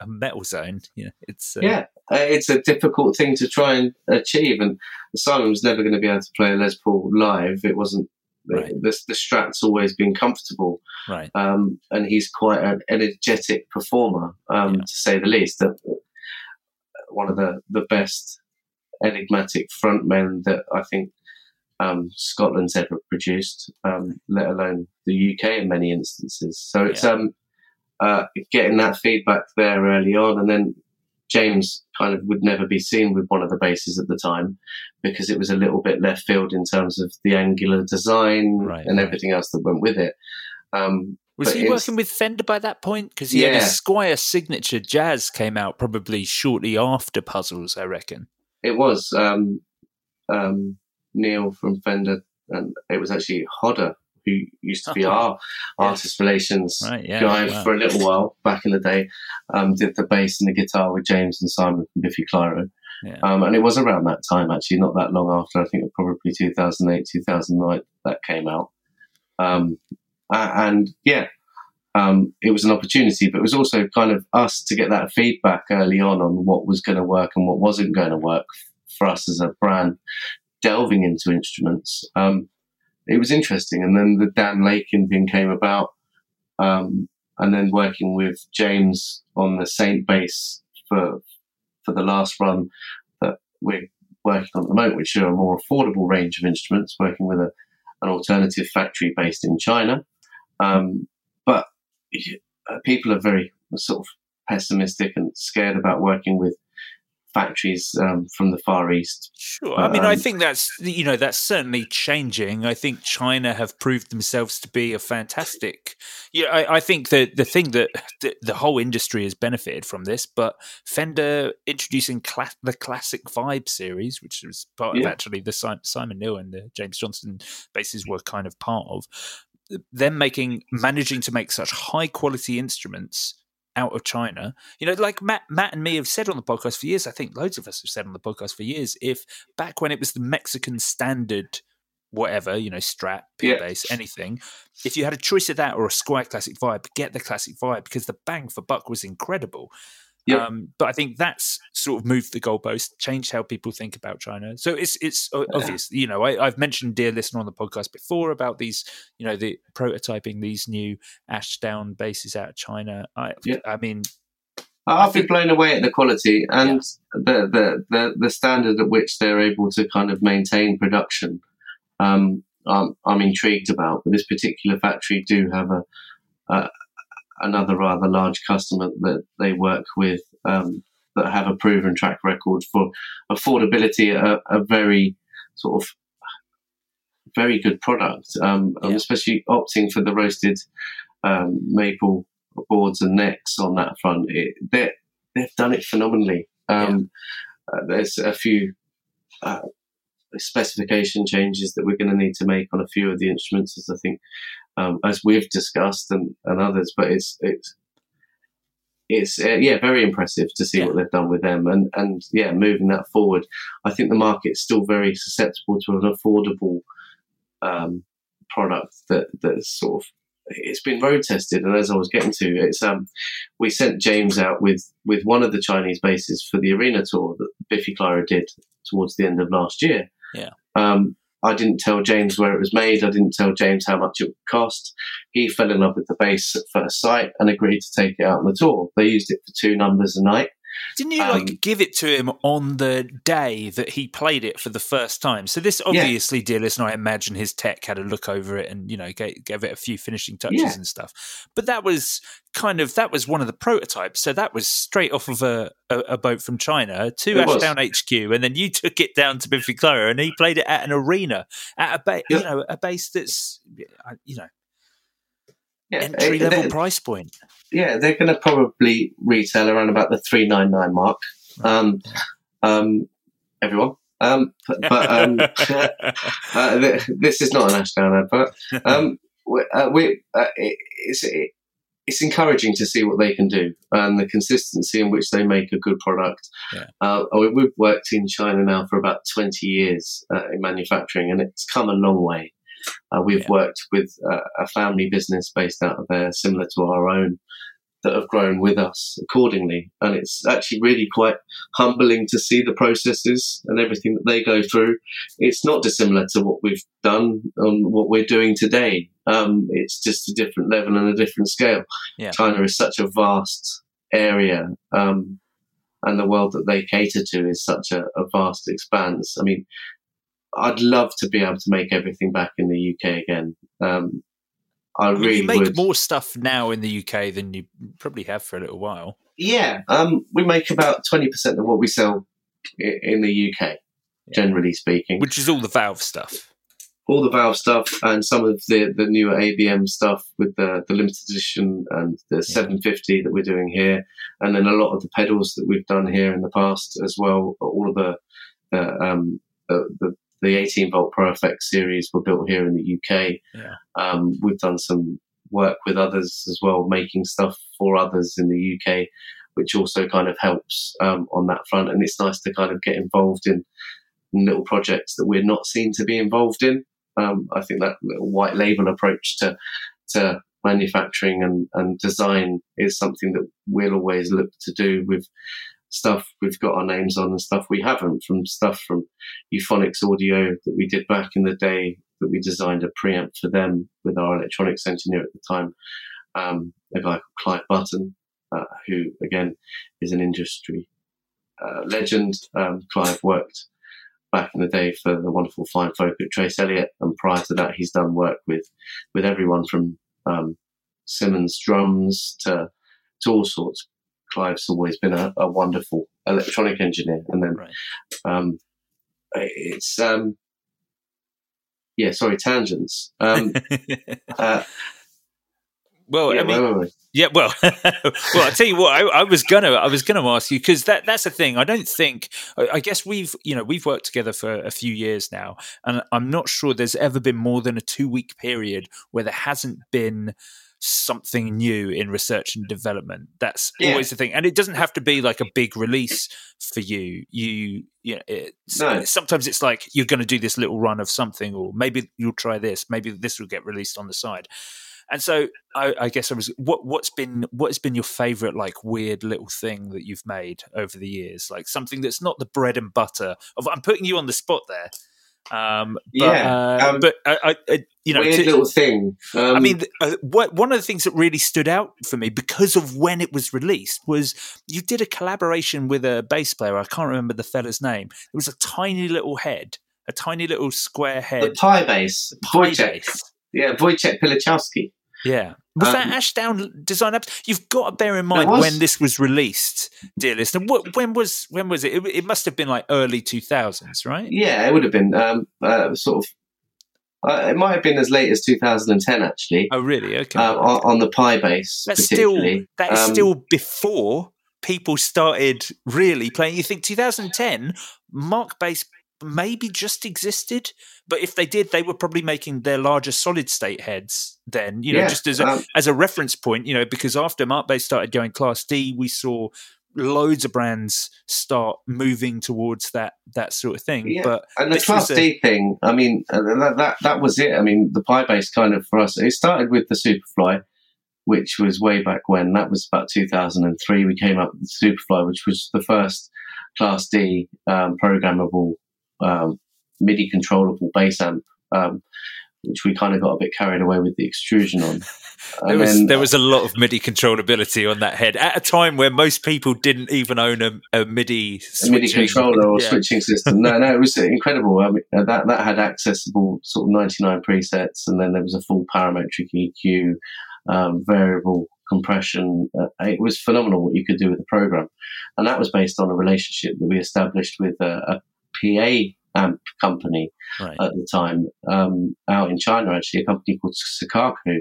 a Metal Zone, you know, it's uh... yeah, it's a difficult thing to try and achieve. And Simon was never going to be able to play a Les Paul live. It wasn't right. the, the Strat's always been comfortable, right? Um, and he's quite an energetic performer, um, yeah. to say the least. That one of the the best enigmatic frontmen that I think um, Scotland's ever produced, um, let alone the U K in many instances. So it's yeah. um. Uh, getting that feedback there early on, and then James kind of would never be seen with one of the basses at the time because it was a little bit left field in terms of the angular design right, and right. everything else that went with it. Um, was he working with Fender by that point? Because he yeah. had his Squire Signature Jazz came out probably shortly after Puzzles, I reckon. It was um, um, Neil from Fender, and it was actually Hodder, who used to be our yeah. artist relations right, yeah, guy wow. for a little while back in the day, um, did the bass and the guitar with James and Simon from Biffy Clyro. Yeah. Um, and it was around that time, actually, not that long after, I think probably two thousand eight, two thousand nine, that came out. Um, and, yeah, um, it was an opportunity, but it was also kind of us to get that feedback early on on what was going to work and what wasn't going to work for us as a brand delving into instruments. Um, It was interesting. And then the Dan Lakin thing came about, um, and then working with James on the Saint bass for for the last run that we're working on at the moment, which are a more affordable range of instruments, working with a, an alternative factory based in China. Um, but people are very sort of pessimistic and scared about working with factories um, from the Far East. Sure. I mean, um, I think that's, you know, that's certainly changing. I think China have proved themselves to be a fantastic, yeah, I, I think that the thing that the, the whole industry has benefited from this, but Fender introducing cla- the Classic Vibe series, which was part yeah. of actually the Simon, Simon Neil and the James Johnston basses were kind of part of, them making, managing to make such high quality instruments out of China. You know, like Matt Matt and me have said on the podcast for years, I think loads of us have said on the podcast for years, if back when it was the Mexican standard whatever, you know, Strat, P bass, yeah. anything, if you had a choice of that or a Squire Classic Vibe, get the Classic Vibe because the bang for buck was incredible. Yeah. Um, but I think that's sort of moved the goalpost, changed how people think about China. So it's it's yeah. obvious, you know, I, I've mentioned, dear listener, on the podcast before about these, you know, the prototyping these new Ashdown bases out of China. I, yeah. I mean, I've I think, been blown away at the quality and yeah. the, the the the standard at which they're able to kind of maintain production. Um, I'm, I'm intrigued about, but this particular factory do have a. a another rather large customer that they work with, um, that have a proven track record for affordability, a, a very sort of very good product, um, yeah. especially opting for the roasted um, maple boards and necks on that front. It, they've done it phenomenally. Um, yeah. uh, there's a few uh, specification changes that we're going to need to make on a few of the instruments, as I think Um, as we've discussed and, and others, but it's it's it's uh, yeah very impressive to see yeah. what they've done with them and and yeah moving that forward. I think the market's still very susceptible to an affordable um, product that that's sort of it's been road tested. And as I was getting to, it's um we sent James out with with one of the Chinese bases for the arena tour that Biffy Clyro did towards the end of last year. Yeah. Um, I didn't tell James where it was made. I didn't tell James how much it would cost. He fell in love with the bass at first sight and agreed to take it out on the tour. They used it for two numbers a night. Didn't you um, like give it to him on the day that he played it for the first time? So this obviously, yeah. dear listener, I imagine his tech had a look over it and, you know, gave, gave it a few finishing touches yeah. and stuff. But that was kind of, that was one of the prototypes. So that was straight off of a, a, a boat from China to it Ashdown was. H Q. And then you took it down to Biffy Clyro and he played it at an arena, at a ba- yeah. you know, a base that's, you know, yeah, entry level price point. Yeah, they're going to probably retail around about the three nine nine mark. Um, um, everyone, um, but, but um, uh, th- this is not an Ashdown advert. Um, we, uh, we uh, it, it's it, it's encouraging to see what they can do and the consistency in which they make a good product. Yeah. Uh, we've worked in China now for about twenty years uh, in manufacturing, and it's come a long way. Uh, we've yeah. worked with uh, a family business based out of there, similar to our own, that have grown with us accordingly. And it's actually really quite humbling to see the processes and everything that they go through. It's not dissimilar to what we've done and what we're doing today. Um, it's just a different level and a different scale. Yeah. China is such a vast area, um, and the world that they cater to is such a, a vast expanse. I mean, I'd love to be able to make everything back in the U K again. Um, I well, really you make would. more stuff now in the U K than you probably have for a little while. Yeah, um, we make about twenty percent of what we sell I- in the U K, yeah. generally speaking. Which is all the valve stuff. All the valve stuff and some of the, the newer A B M stuff with the, the limited edition and the yeah. seven fifty that we're doing here. And then a lot of the pedals that we've done here in the past as well. All of the... Uh, um, the, the The eighteen volt Pro Effects series were built here in the U K. Yeah. Um, we've done some work with others as well, making stuff for others in the U K, which also kind of helps um, on that front. And it's nice to kind of get involved in little projects that we're not seen to be involved in. Um, I think that little white label approach to to manufacturing and, and design is something that we'll always look to do with stuff we've got our names on and stuff we haven't, from stuff from Euphonics Audio that we did back in the day, that we designed a preamp for them with our electronics engineer at the time, um, a guy called Clive Button, uh, who, again, is an industry uh, legend. Um, Clive worked back in the day for the wonderful fine folk at Trace Elliott, and prior to that he's done work with, with everyone from um, Simmons drums to, to all sorts. Clive's always been a, a wonderful electronic engineer, and then right. um, it's um, yeah. Sorry, tangents. Um, uh, well, yeah, I mean, wait, wait, wait. yeah. Well, well, I tell you what, I, I was gonna, I was gonna ask you, because that, that's the thing. I don't think, I, I guess we've, you know, we've worked together for a few years now, and I'm not sure there's ever been more than a two week period where there hasn't been something new in research and development. That's yeah. always the thing, and it doesn't have to be like a big release for you. You, you know, it's, no. sometimes it's like you're going to do this little run of something, or maybe you'll try this, maybe this will get released on the side. And so, I, I guess I was. What, what's been what has been your favourite, like, weird little thing that you've made over the years? Like something that's not the bread and butter of. I'm putting you on the spot there. Um, but, yeah, uh, um, but I, I, you know, weird to, little thing. Um, I mean, uh, what, one of the things that really stood out for me because of when it was released was you did a collaboration with a bass player. I can't remember the fella's name. It was a tiny little head, a tiny little square head. The pie bass, Wojciech. Yeah, Wojciech Pilachowski. Yeah. Was um, that Ashdown Design Labs? You've got to bear in mind when this was released, dear listener. What, when was when was it? it? It must have been like early two thousands, right? Yeah, it would have been um, uh, sort of. Uh, it might have been as late as two thousand ten, actually. Oh, really? Okay. Uh, on, on the Pi Bass, that's particularly. Still, that is um, still before people started really playing. You think two thousand ten, Mark Bass maybe just existed, but if they did, they were probably making their larger solid state heads then, you know, yeah, just as a, um, as a reference point, you know, because after Mark Bass started going Class D, we saw loads of brands start moving towards that that sort of thing. Yeah. But and the Class a- D thing, I mean, that, that that was it. I mean, the Pi Bass kind of for us, it started with the Superfly, which was way back when. That was about two thousand three. We came up with the Superfly, which was the first Class D um, programmable Um, MIDI controllable bass amp, um, which we kind of got a bit carried away with the extrusion on. There was, then, there was a lot of MIDI controllability on that head at a time where most people didn't even own a, a MIDI switching. A MIDI controller or yeah. switching system. No, no, it was incredible. I mean, that that had accessible sort of ninety-nine presets, and then there was a full parametric E Q, um, variable compression. Uh, it was phenomenal what you could do with the program, and that was based on a relationship that we established with a, a P A amp company right. at the time, um, out in China actually, a company called Sakaku.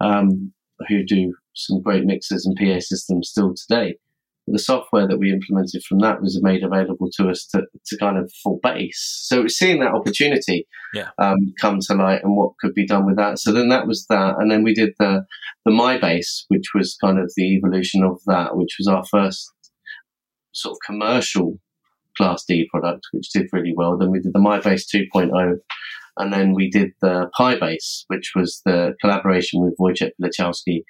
Um, who do some great mixers and P A systems still today. The software that we implemented from that was made available to us to, to kind of for bass. So it was seeing that opportunity yeah. um, come to light and what could be done with that. So then that was that. And then we did the, the My Bass, which was kind of the evolution of that, which was our first sort of commercial Class D product, which did really well. Then we did the My Bass two point oh. And then we did the Pi Bass, which was the collaboration with Wojciech Lechowski,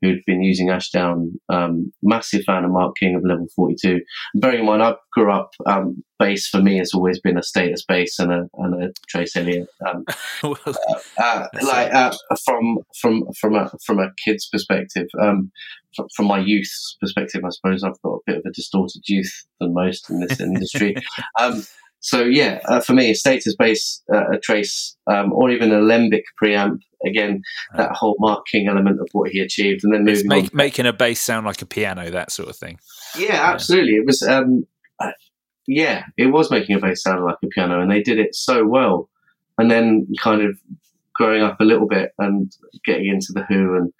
who'd been using Ashdown. Um, massive fan of Mark King of Level forty-two. And bearing in mind, I grew up, um, bass for me has always been a Status bass and a, and a Trace Elliott. Um, well, uh, uh, like, uh, from, from, from a, from a kid's perspective, um, from, from my youth's perspective, I suppose I've got a bit of a distorted youth than most in this industry. Um, So, yeah, uh, for me, a Status bass, uh, a Trace, um, or even an Alembic preamp, again, that whole Mark King element of what he achieved. And then moving make, on. Making a bass sound like a piano, that sort of thing. Yeah, absolutely. Yeah. It was, um, uh, yeah, it was making a bass sound like a piano, and they did it so well. And then kind of growing up a little bit and getting into The Who and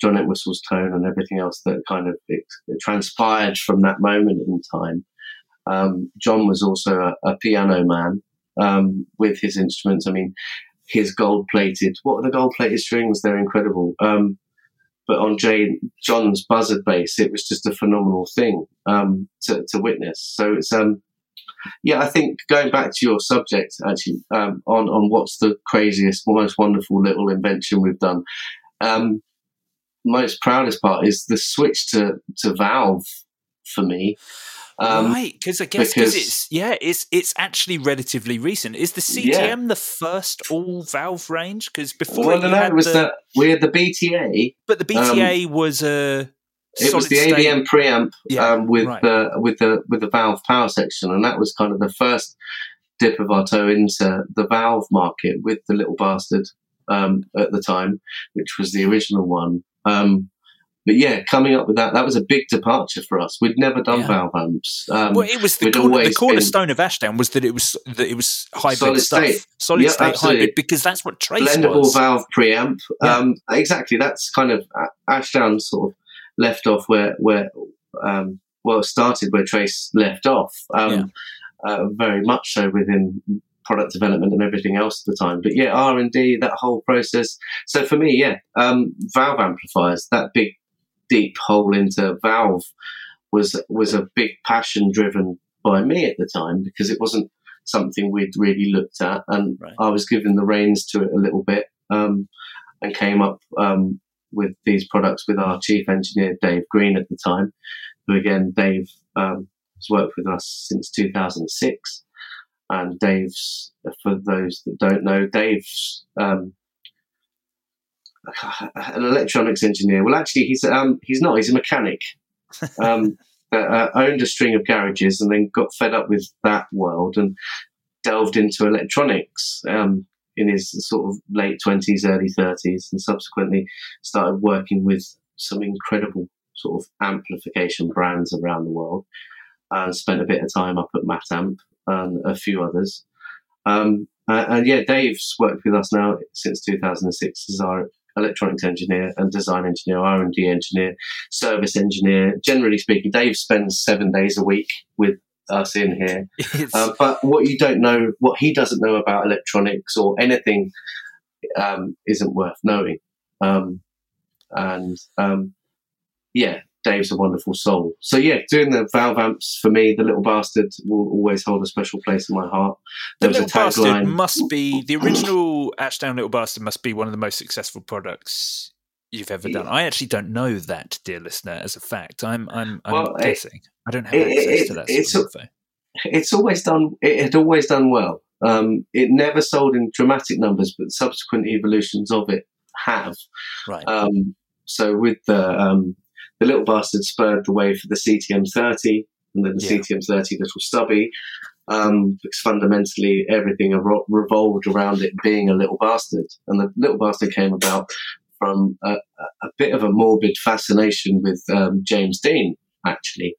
John Entwistle's Tone and everything else that kind of it, it transpired from that moment in time. Um, John was also a, a piano man um, with his instruments. I mean, his gold-plated, what are the gold-plated strings? They're incredible. Um, but on Jay, John's buzzard bass, it was just a phenomenal thing um, to, to witness. So it's, um, yeah, I think going back to your subject, actually, um, on, on what's the craziest, most wonderful little invention we've done, um, most proudest part is the switch to, to valve for me. Um, right, because I guess because it's yeah, it's it's actually relatively recent. Is the C T M yeah. the first all valve range? Because before well, no, no, it was the, the we had the B T A, but the B T A um, was a it was the state. A B M preamp yeah, um, with right. the with the with the valve power section, and that was kind of the first dip of our toe into the valve market with the little bastard um, at the time, which was the original one. Um, But yeah, coming up with that, that was a big departure for us. We'd never done yeah. valve amps. Um, well, it was the, corner, the cornerstone been, of Ashdown was that it was that it was hybrid solid stuff, state. solid yep, state absolutely. hybrid, because that's what Trace blendable was. Valve preamp. Yeah. Um, exactly, that's kind of Ashdown sort of left off where where um, well it started where Trace left off. Um, yeah. uh, very much so within product development and everything else at the time, but yeah, R and D, that whole process. So for me, yeah, um, valve amplifiers, that big. deep hole into valve was was a big passion driven by me at the time, because it wasn't something we'd really looked at, and right. I was given the reins to it a little bit um, and came up um, with these products with our chief engineer Dave Green at the time, who again Dave um, has worked with us since two thousand six, and Dave's, for those that don't know, Dave's um, an electronics engineer. Well, actually, he's um, he's not. He's a mechanic. Um, uh, owned a string of garages and then got fed up with that world and delved into electronics um, in his sort of late twenties, early thirties, and subsequently started working with some incredible sort of amplification brands around the world. And uh, spent a bit of time up at Matamp and a few others. Um, uh, and yeah, Dave's worked with us now since two thousand six as our electronics engineer and design engineer, R and D engineer, service engineer. Generally speaking, Dave spends seven days a week with us in here. Uh, but what you don't know, what he doesn't know about electronics or anything um, isn't worth knowing. Um, and um, yeah, Dave's a wonderful soul. So yeah, doing the valve amps for me, the little bastard will always hold a special place in my heart. There the was little a tagline. Bastard must be the original Ashdown Little Bastard must be one of the most successful products you've ever done. Yeah. I actually don't know that, dear listener, as a fact. I'm I'm, I'm well, guessing. It, I don't have it, access it, to that it's, sort of info. It's always done. It had always done well. Um, it never sold in dramatic numbers, but subsequent evolutions of it have. Right. Um, so with the um, the Little Bastard spurred the way for the C T M thirty and then the yeah. C T M thirty Little Stubby, um, because fundamentally everything ro- revolved around it being a Little Bastard. And the Little Bastard came about from a, a bit of a morbid fascination with um, James Dean, actually,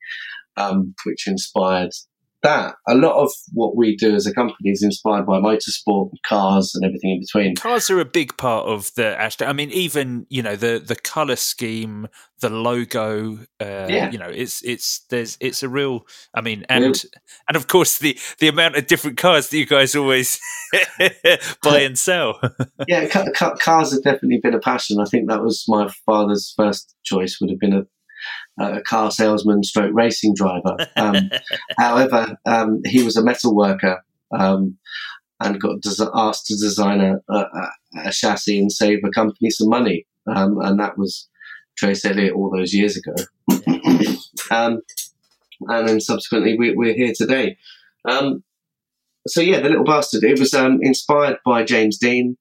um, which inspired that. A lot of what we do as a company is inspired by motorsport, cars, and everything in between. Cars are a big part of the Ashdown. I mean, even, you know, the the colour scheme, the logo, uh, yeah. you know, it's it's there's it's a real. I mean, and yeah. and of course the the amount of different cars that you guys always buy and sell. yeah, ca- ca- cars have definitely been a passion. I think that was my father's first choice. Would have been a. Uh, a car salesman stroke racing driver. Um, however, um, he was a metal worker um, and got des- asked to design a, a, a chassis and save a company some money. Um, and that was Trace Elliott all those years ago. um, and then subsequently, we, we're here today. Um, so, yeah, The Little Bastard. It was um, inspired by James Dean.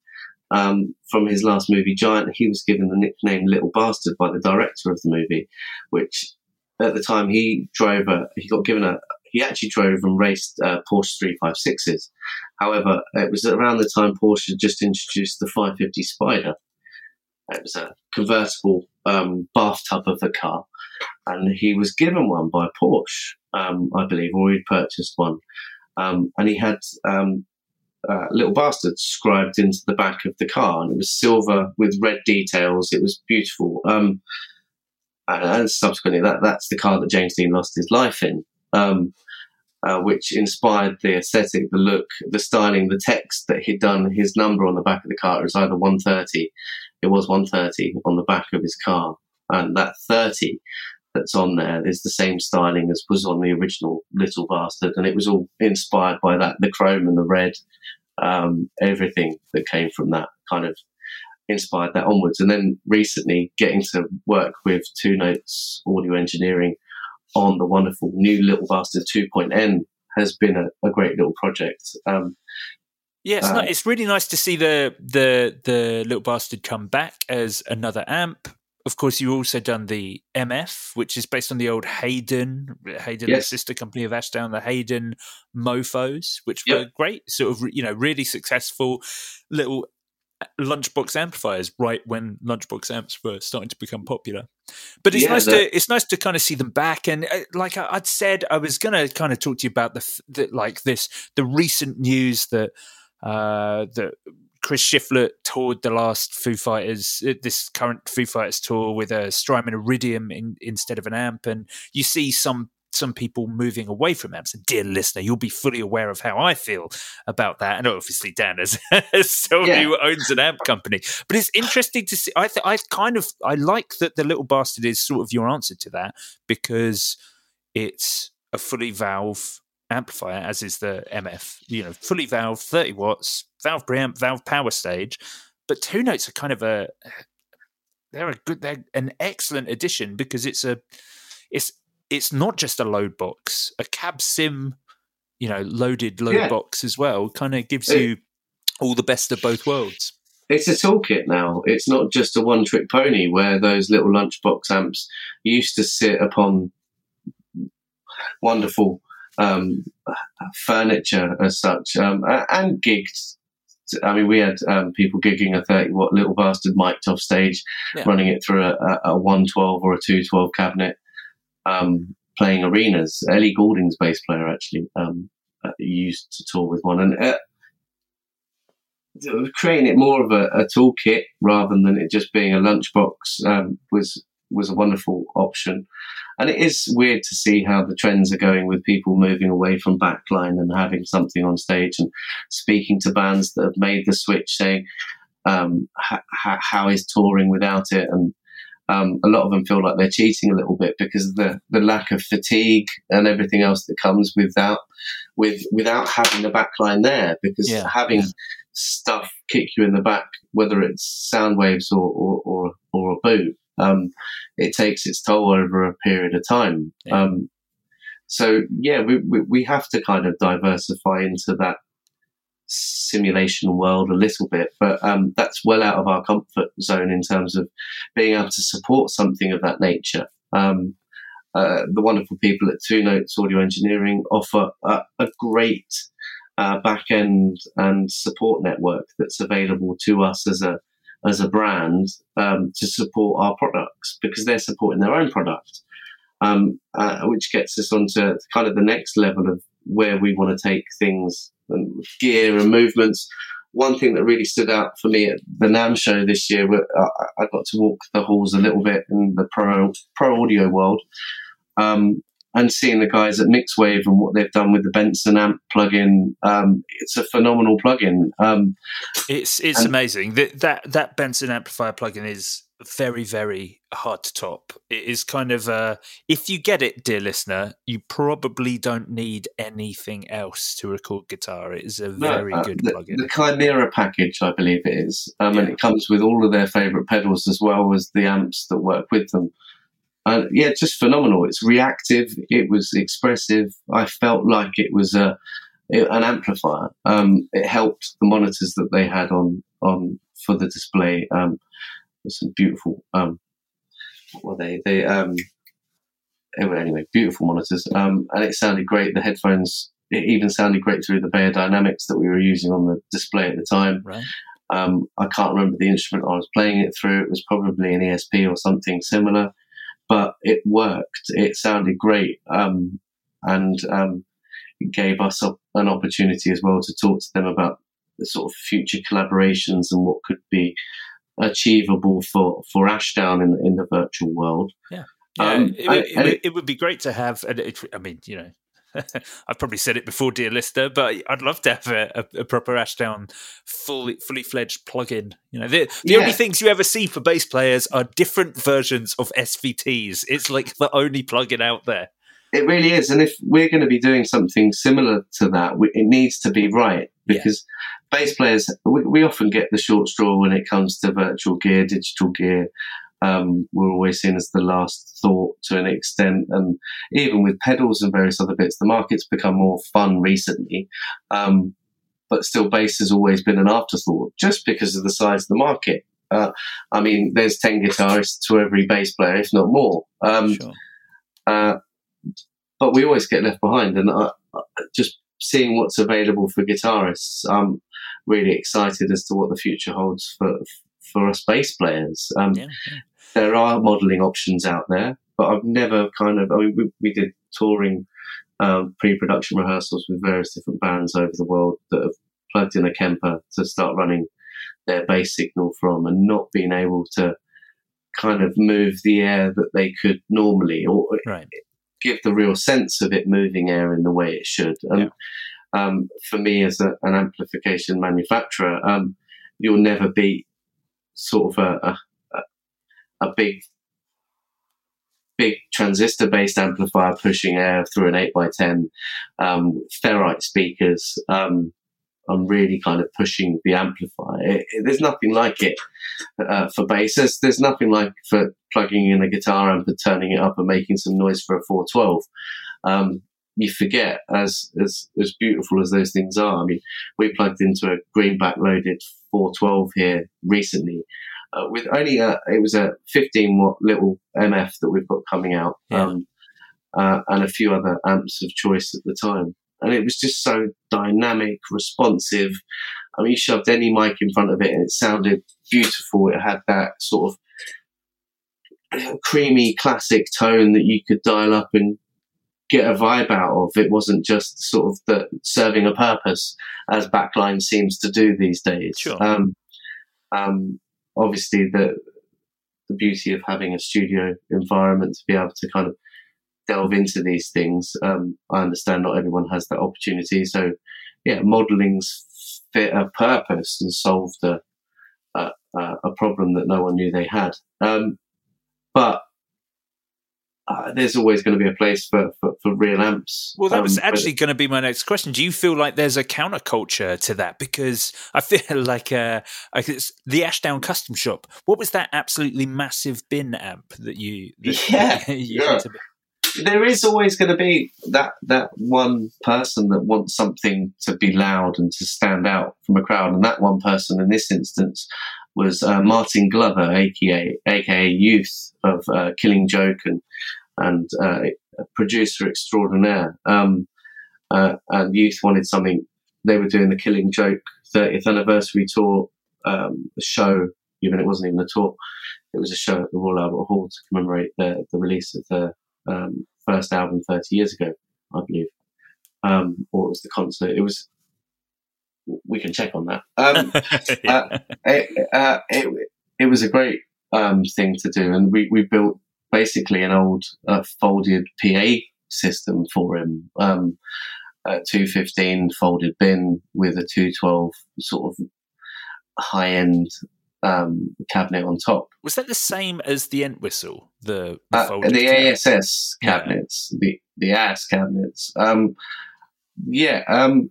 Um, from his last movie, Giant, he was given the nickname Little Bastard by the director of the movie, which at the time he drove a, he got given a, he actually drove and raced uh, Porsche three fifty-sixes. However, it was around the time Porsche had just introduced the five fifty Spider. It was a convertible um, bathtub of a car, and he was given one by Porsche, um, I believe, or he'd purchased one. Um, and he had... Um, Uh, Little Bastard scribed into the back of the car, and it was silver with red details. It was beautiful. Um, and subsequently, that that's the car that James Dean lost his life in, um, uh, which inspired the aesthetic, the look, the styling, the text that he'd done. His number on the back of the car, it was either one thirty. It was one thirty on the back of his car, and that thirty that's on there is the same styling as was on the original Little Bastard, and it was all inspired by that, the chrome and the red, um, everything that came from that kind of inspired that onwards. And then recently getting to work with Two Notes Audio Engineering on the wonderful new Little Bastard two point oh has been a, a great little project. Um, Yeah, it's, um, not, it's really nice to see the, the, the Little Bastard come back as another amp. Of course, you've also done the M F, which is based on the old Hayden, Hayden, yes. the sister company of Ashdown, the Hayden Mofos, which yep. were great, sort of, you know, really successful little lunchbox amplifiers right when lunchbox amps were starting to become popular. But it's yeah, nice that- to it's nice to kind of see them back. And uh, like I, I'd said, I was going to kind of talk to you about the, the like this the recent news that uh, that. Chris Shiflett toured the last Foo Fighters, this current Foo Fighters tour, with a Strymon Iridium in, instead of an amp, and you see some some people moving away from amps. And dear listener, you'll be fully aware of how I feel about that, and obviously Dan as somebody yeah. who owns an amp company. But it's interesting to see. I th- I kind of I like that the Little Bastard is sort of your answer to that, because it's a fully valve amplifier, as is the M F, you know, fully valve, thirty watts, valve preamp, valve power stage. But Two Notes are kind of a they're a good they're an excellent addition, because it's a it's it's not just a load box, a cab sim, you know, loaded load yeah. box as well. Kind of gives it, you all the best of both worlds. It's a toolkit now. It's not just a one trick pony where those little lunchbox amps used to sit upon wonderful Um, furniture as such, um, and gigs. I mean, we had um, people gigging a thirty watt Little Bastard mic'd off stage, yeah. running it through a, a one twelve or a two twelve cabinet, um, playing arenas. Ellie Goulding's bass player actually um, used to tour with one, and uh, creating it more of a, a toolkit rather than it just being a lunchbox um, was. was a wonderful option. And it is weird to see how the trends are going with people moving away from backline and having something on stage, and speaking to bands that have made the switch, saying um, ha- ha- how is touring without it? And um, a lot of them feel like they're cheating a little bit because of the, the lack of fatigue and everything else that comes without with without having the backline there, because yeah. having stuff kick you in the back, whether it's sound waves or, or, or, or a boot, Um, it takes its toll over a period of time. Yeah. Um, so, yeah, we, we we have to kind of diversify into that simulation world a little bit, but um, that's well out of our comfort zone in terms of being able to support something of that nature. Um, uh, the wonderful people at Two Notes Audio Engineering offer a, a great uh, back-end and support network that's available to us as a as a brand um, to support our products, because they're supporting their own product, um, uh, which gets us onto kind of the next level of where we want to take things and gear and movements. One thing that really stood out for me at the NAMM show this year, I got to walk the halls a little bit in the pro pro audio world, um, and seeing the guys at Mixwave and what they've done with the Benson amp plugin. Um, it's a phenomenal plugin. Um, it's it's amazing. That, that that Benson amplifier plugin is very, very hard to top. It is kind of a, if you get it, dear listener, you probably don't need anything else to record guitar. It is a very no, uh, good the, plugin. The Chimera package, I believe it is. Um, yeah. And it comes with all of their favourite pedals as well as the amps that work with them. And uh, yeah, just phenomenal. It's reactive. It was expressive. I felt like it was a an amplifier. Um, it helped the monitors that they had on on for the display. Um, some beautiful um what were they they um anyway beautiful monitors, um and it sounded great. The headphones, it even sounded great through the Beyerdynamics dynamics that we were using on the display at the time, right. um I can't remember the instrument I was playing it through. It was probably an E S P or something similar, but it worked. It sounded great, um and um it gave us a, an opportunity as well to talk to them about the sort of future collaborations and what could be achievable for for Ashdown in, in the virtual world. Yeah, yeah um, it, it, I, it, it would be great to have. And it, I mean, you know, I've probably said it before, dear listener, but I'd love to have a, a, a proper Ashdown fully fully fledged plugin. You know, the, the yeah. only things you ever see for bass players are different versions of S V Ts. It's like the only plugin out there. It really is, and if we're going to be doing something similar to that, we, it needs to be right, because yeah. bass players, we, we often get the short straw when it comes to virtual gear, digital gear. Um, we're always seen as the last thought to an extent, and even with pedals and various other bits, the market's become more fun recently, um, but still bass has always been an afterthought just because of the size of the market. Uh, I mean, there's ten guitarists to every bass player, if not more. Um, sure. Uh, But we always get left behind, and uh, just seeing what's available for guitarists, I'm really excited as to what the future holds for for us bass players. Um, yeah, yeah. There are modelling options out there, but I've never kind of. I mean, we, we did touring, um, pre-production rehearsals with various different bands over the world that have plugged in a Kemper to start running their bass signal from, and not being able to kind of move the air that they could normally, or right. give the real sense of it moving air in the way it should. And yeah. um, for me as a, an amplification manufacturer, um, you'll never beat sort of a a, a big big transistor-based amplifier pushing air through an eight by ten, um, ferrite speakers. Um, I'm really kind of pushing the amplifier. It, it, there's nothing like it uh, for bass. There's, there's nothing like for plugging in a guitar amp and turning it up and making some noise for a four twelve. Um, you forget, as, as as beautiful as those things are. I mean, we plugged into a greenback loaded four twelve here recently uh, with only a, it was a fifteen watt little M F that we've got coming out, yeah. um, uh, and a few other amps of choice at the time. And it was just so dynamic, responsive. I mean, you shoved any mic in front of it and it sounded beautiful. It had that sort of creamy, classic tone that you could dial up and get a vibe out of. It wasn't just sort of the serving a purpose, as backline seems to do these days. Sure. Um, um, obviously, the, the beauty of having a studio environment to be able to kind of delve into these things. Um, I understand not everyone has that opportunity. So, yeah, modelling's fit a purpose and solved a, a, a problem that no one knew they had. Um, but uh, there's always going to be a place for, for, for real amps. Well, that was um, actually going to be my next question. Do you feel like there's a counterculture to that? Because I feel like uh, it's the Ashdown Custom Shop. What was that absolutely massive bin amp that you... That, yeah, that you yeah. there is always going to be that that one person that wants something to be loud and to stand out from a crowd, and that one person in this instance was uh, Martin Glover, aka aka Youth of uh, Killing Joke and and uh, producer extraordinaire. Um, uh, and Youth wanted something. They were doing the Killing Joke thirtieth anniversary tour um, show. Even it wasn't even a tour; it was a show at the Royal Albert Hall to commemorate the the release of the um, first album thirty years ago, I believe, um, or it was the concert. It was. We can check on that. Um, yeah. uh, it, uh, it it was a great um, thing to do, and we we built basically an old uh, folded P A system for him. Um, Uh, two fifteen folded bin with a two twelve sort of high-end um, cabinet on top. Was that the same as the Entwhistle? The the, uh, the A S S cabinets, yeah. the the A S cabinets. Um, yeah, um,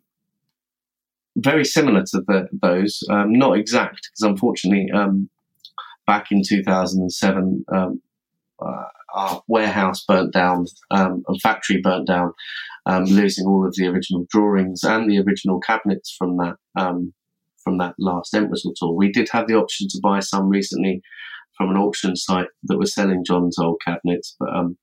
very similar to the, those. Um, not exact, because unfortunately, um, back in two thousand seven, um, uh, our warehouse burnt down, um, and factory burnt down. Um, losing all of the original drawings and the original cabinets from that um, from that last Entwhistle tour. We did have the option to buy some recently from an auction site that was selling John's old cabinets, but um,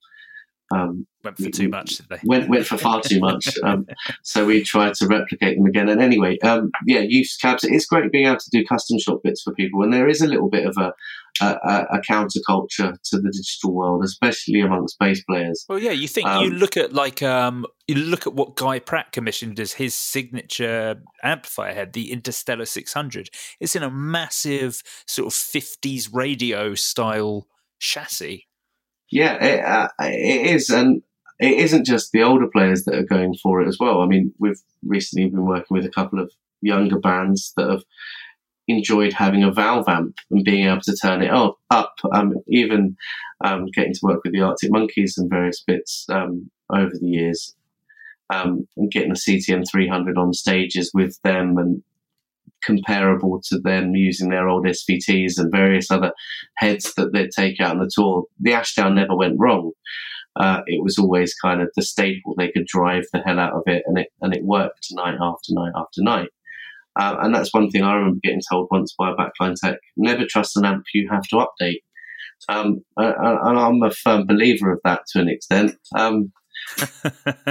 um, went for too much, did they? Went went for far too much. Um, so we tried to replicate them again. And anyway, um, yeah, used cabs. It's great being able to do custom shop bits for people, and there is a little bit of a. A, a counterculture to the digital world, especially amongst bass players. Well, yeah, you think um, you look at like um, you look at what Guy Pratt commissioned as his signature amplifier head, the Interstellar six hundred. It's in a massive sort of fifties radio style chassis. Yeah, it, uh, it is, and it isn't just the older players that are going for it as well. I mean, we've recently been working with a couple of younger bands that have enjoyed having a valve amp and being able to turn it up, up um, even um, getting to work with the Arctic Monkeys and various bits um, over the years, um, and getting the C T M three hundred on stages with them and comparable to them using their old S V Ts and various other heads that they'd take out on the tour. The Ashdown never went wrong. Uh, it was always kind of the staple. They could drive the hell out of it, and it and it worked night after night after night. Uh, and that's one thing I remember getting told once by a backline tech: never trust an amp you have to update. Um, and I'm a firm believer of that to an extent. Um,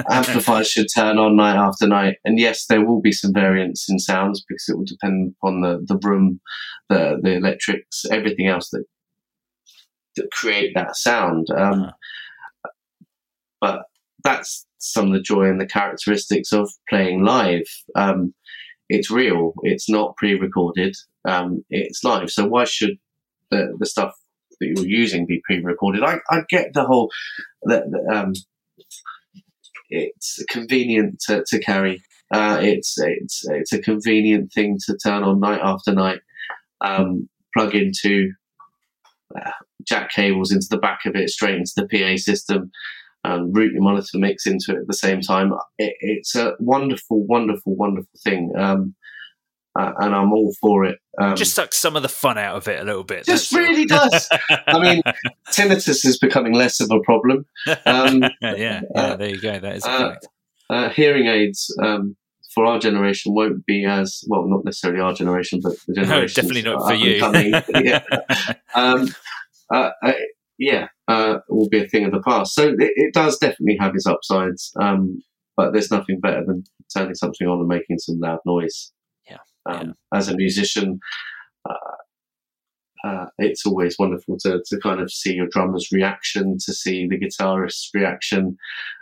amplifiers should turn on night after night. And yes, there will be some variance in sounds because it will depend upon the, the room, the, the electrics, everything else that, that create that sound. Um, uh-huh. But that's some of the joy and the characteristics of playing live. Um, It's real. It's not pre-recorded. Um, it's live. So why should the, the stuff that you're using be pre-recorded? I, I get the whole that um, it's convenient to, to carry. Uh, it's it's it's a convenient thing to turn on night after night. Um, plug into uh, jack cables into the back of it, straight into the P A system. Um, route your monitor mix into it at the same time. It, it's a wonderful, wonderful, wonderful thing, um, uh, and I'm all for it. Um, just sucks some of the fun out of it a little bit. Just really does. I mean, tinnitus is becoming less of a problem. Um, yeah, yeah uh, there you go. That is a fact. Uh, uh, hearing aids um, for our generation won't be as well, not necessarily our generation, but the generation. No, definitely not for you. yeah. Um, uh, I, yeah, uh, will be a thing of the past. So it, it does definitely have its upsides, um, but there's nothing better than turning something on and making some loud noise. Yeah. Um, yeah. As a musician, uh, uh, it's always wonderful to, to kind of see your drummer's reaction, to see the guitarist's reaction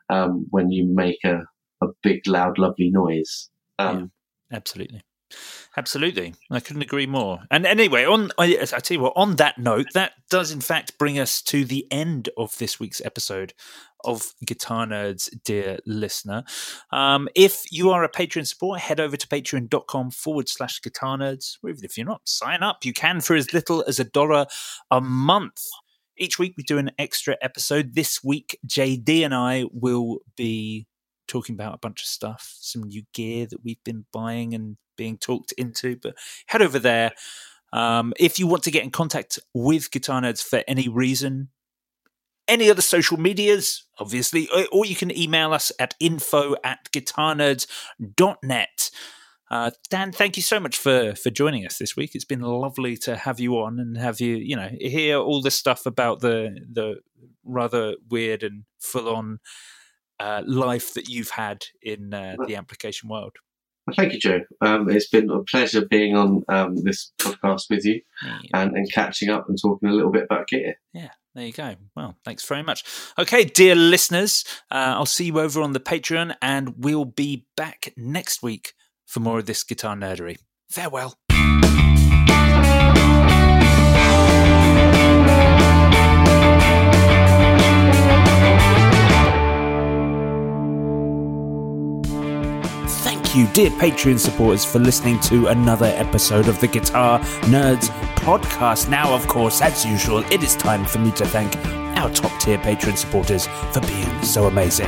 um, when you make a, a big, loud, lovely noise. Um, yeah, absolutely. Absolutely, I couldn't agree more. And anyway, on I, I tell you what, on that note, that does in fact bring us to the end of this week's episode of Guitar Nerds, dear listener. Um, if you are a Patreon supporter, head over to patreon.com forward slash Guitar Nerds. Or even if you're not, sign up. You can for as little as a dollar a month. Each week we do an extra episode. This week, J D and I will be talking about a bunch of stuff, some new gear that we've been buying and being talked into, but head over there. Um, if you want to get in contact with Guitar Nerds for any reason, any other social medias, obviously, or you can email us at info at guitar nerds dot net. Uh, Dan, thank you so much for, for joining us this week. It's been lovely to have you on and have you, you know, hear all this stuff about the the rather weird and full-on uh, life that you've had in uh, the application world. Well, thank you, Joe. Um, it's been a pleasure being on um, this podcast with you yeah. and, and catching up and talking a little bit about gear. Yeah. There you go. Well, thanks very much. Okay, dear listeners, uh, I'll see you over on the Patreon, and we'll be back next week for more of this guitar nerdery. Farewell. Thank you, dear Patreon supporters, for listening to another episode of the Guitar Nerds podcast. Now, of course, as usual, it is time for me to thank our top-tier Patreon supporters for being so amazing.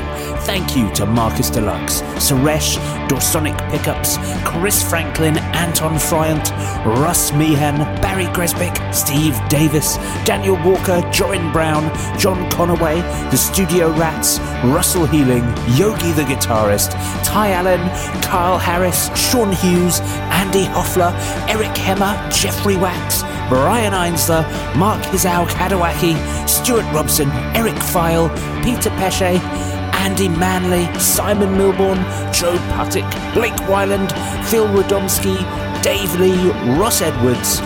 Thank you to Marcus Deluxe, Suresh, Dorsonic Pickups, Chris Franklin, Anton Fryant, Russ Meehan, Barry Gresbick, Steve Davis, Daniel Walker, Jorin Brown, John Conaway, The Studio Rats, Russell Healing, Yogi the Guitarist, Ty Allen, Kyle Harris, Sean Hughes, Andy Hoffler, Eric Hemmer, Jeffrey Wax, Brian Einsler, Mark Hizau Kadawaki, Stuart Robson, Eric File, Peter Pesce, Andy Manley, Simon Milbourne, Joe Puttick, Blake Wyland, Phil Radomski, Dave Lee, Ross Edwards,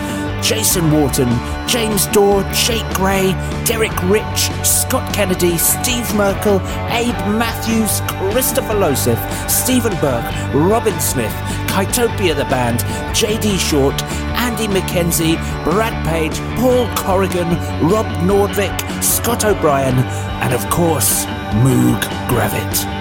Jason Wharton, James Dorr, Jake Gray, Derek Rich, Scott Kennedy, Steve Merkel, Abe Matthews, Christopher Loseth, Stephen Burke, Robin Smith, Kytopia the Band, J D Short, Andy McKenzie, Brad Page, Paul Corrigan, Rob Nordvik, Scott O'Brien, and of course, Moog Gravit.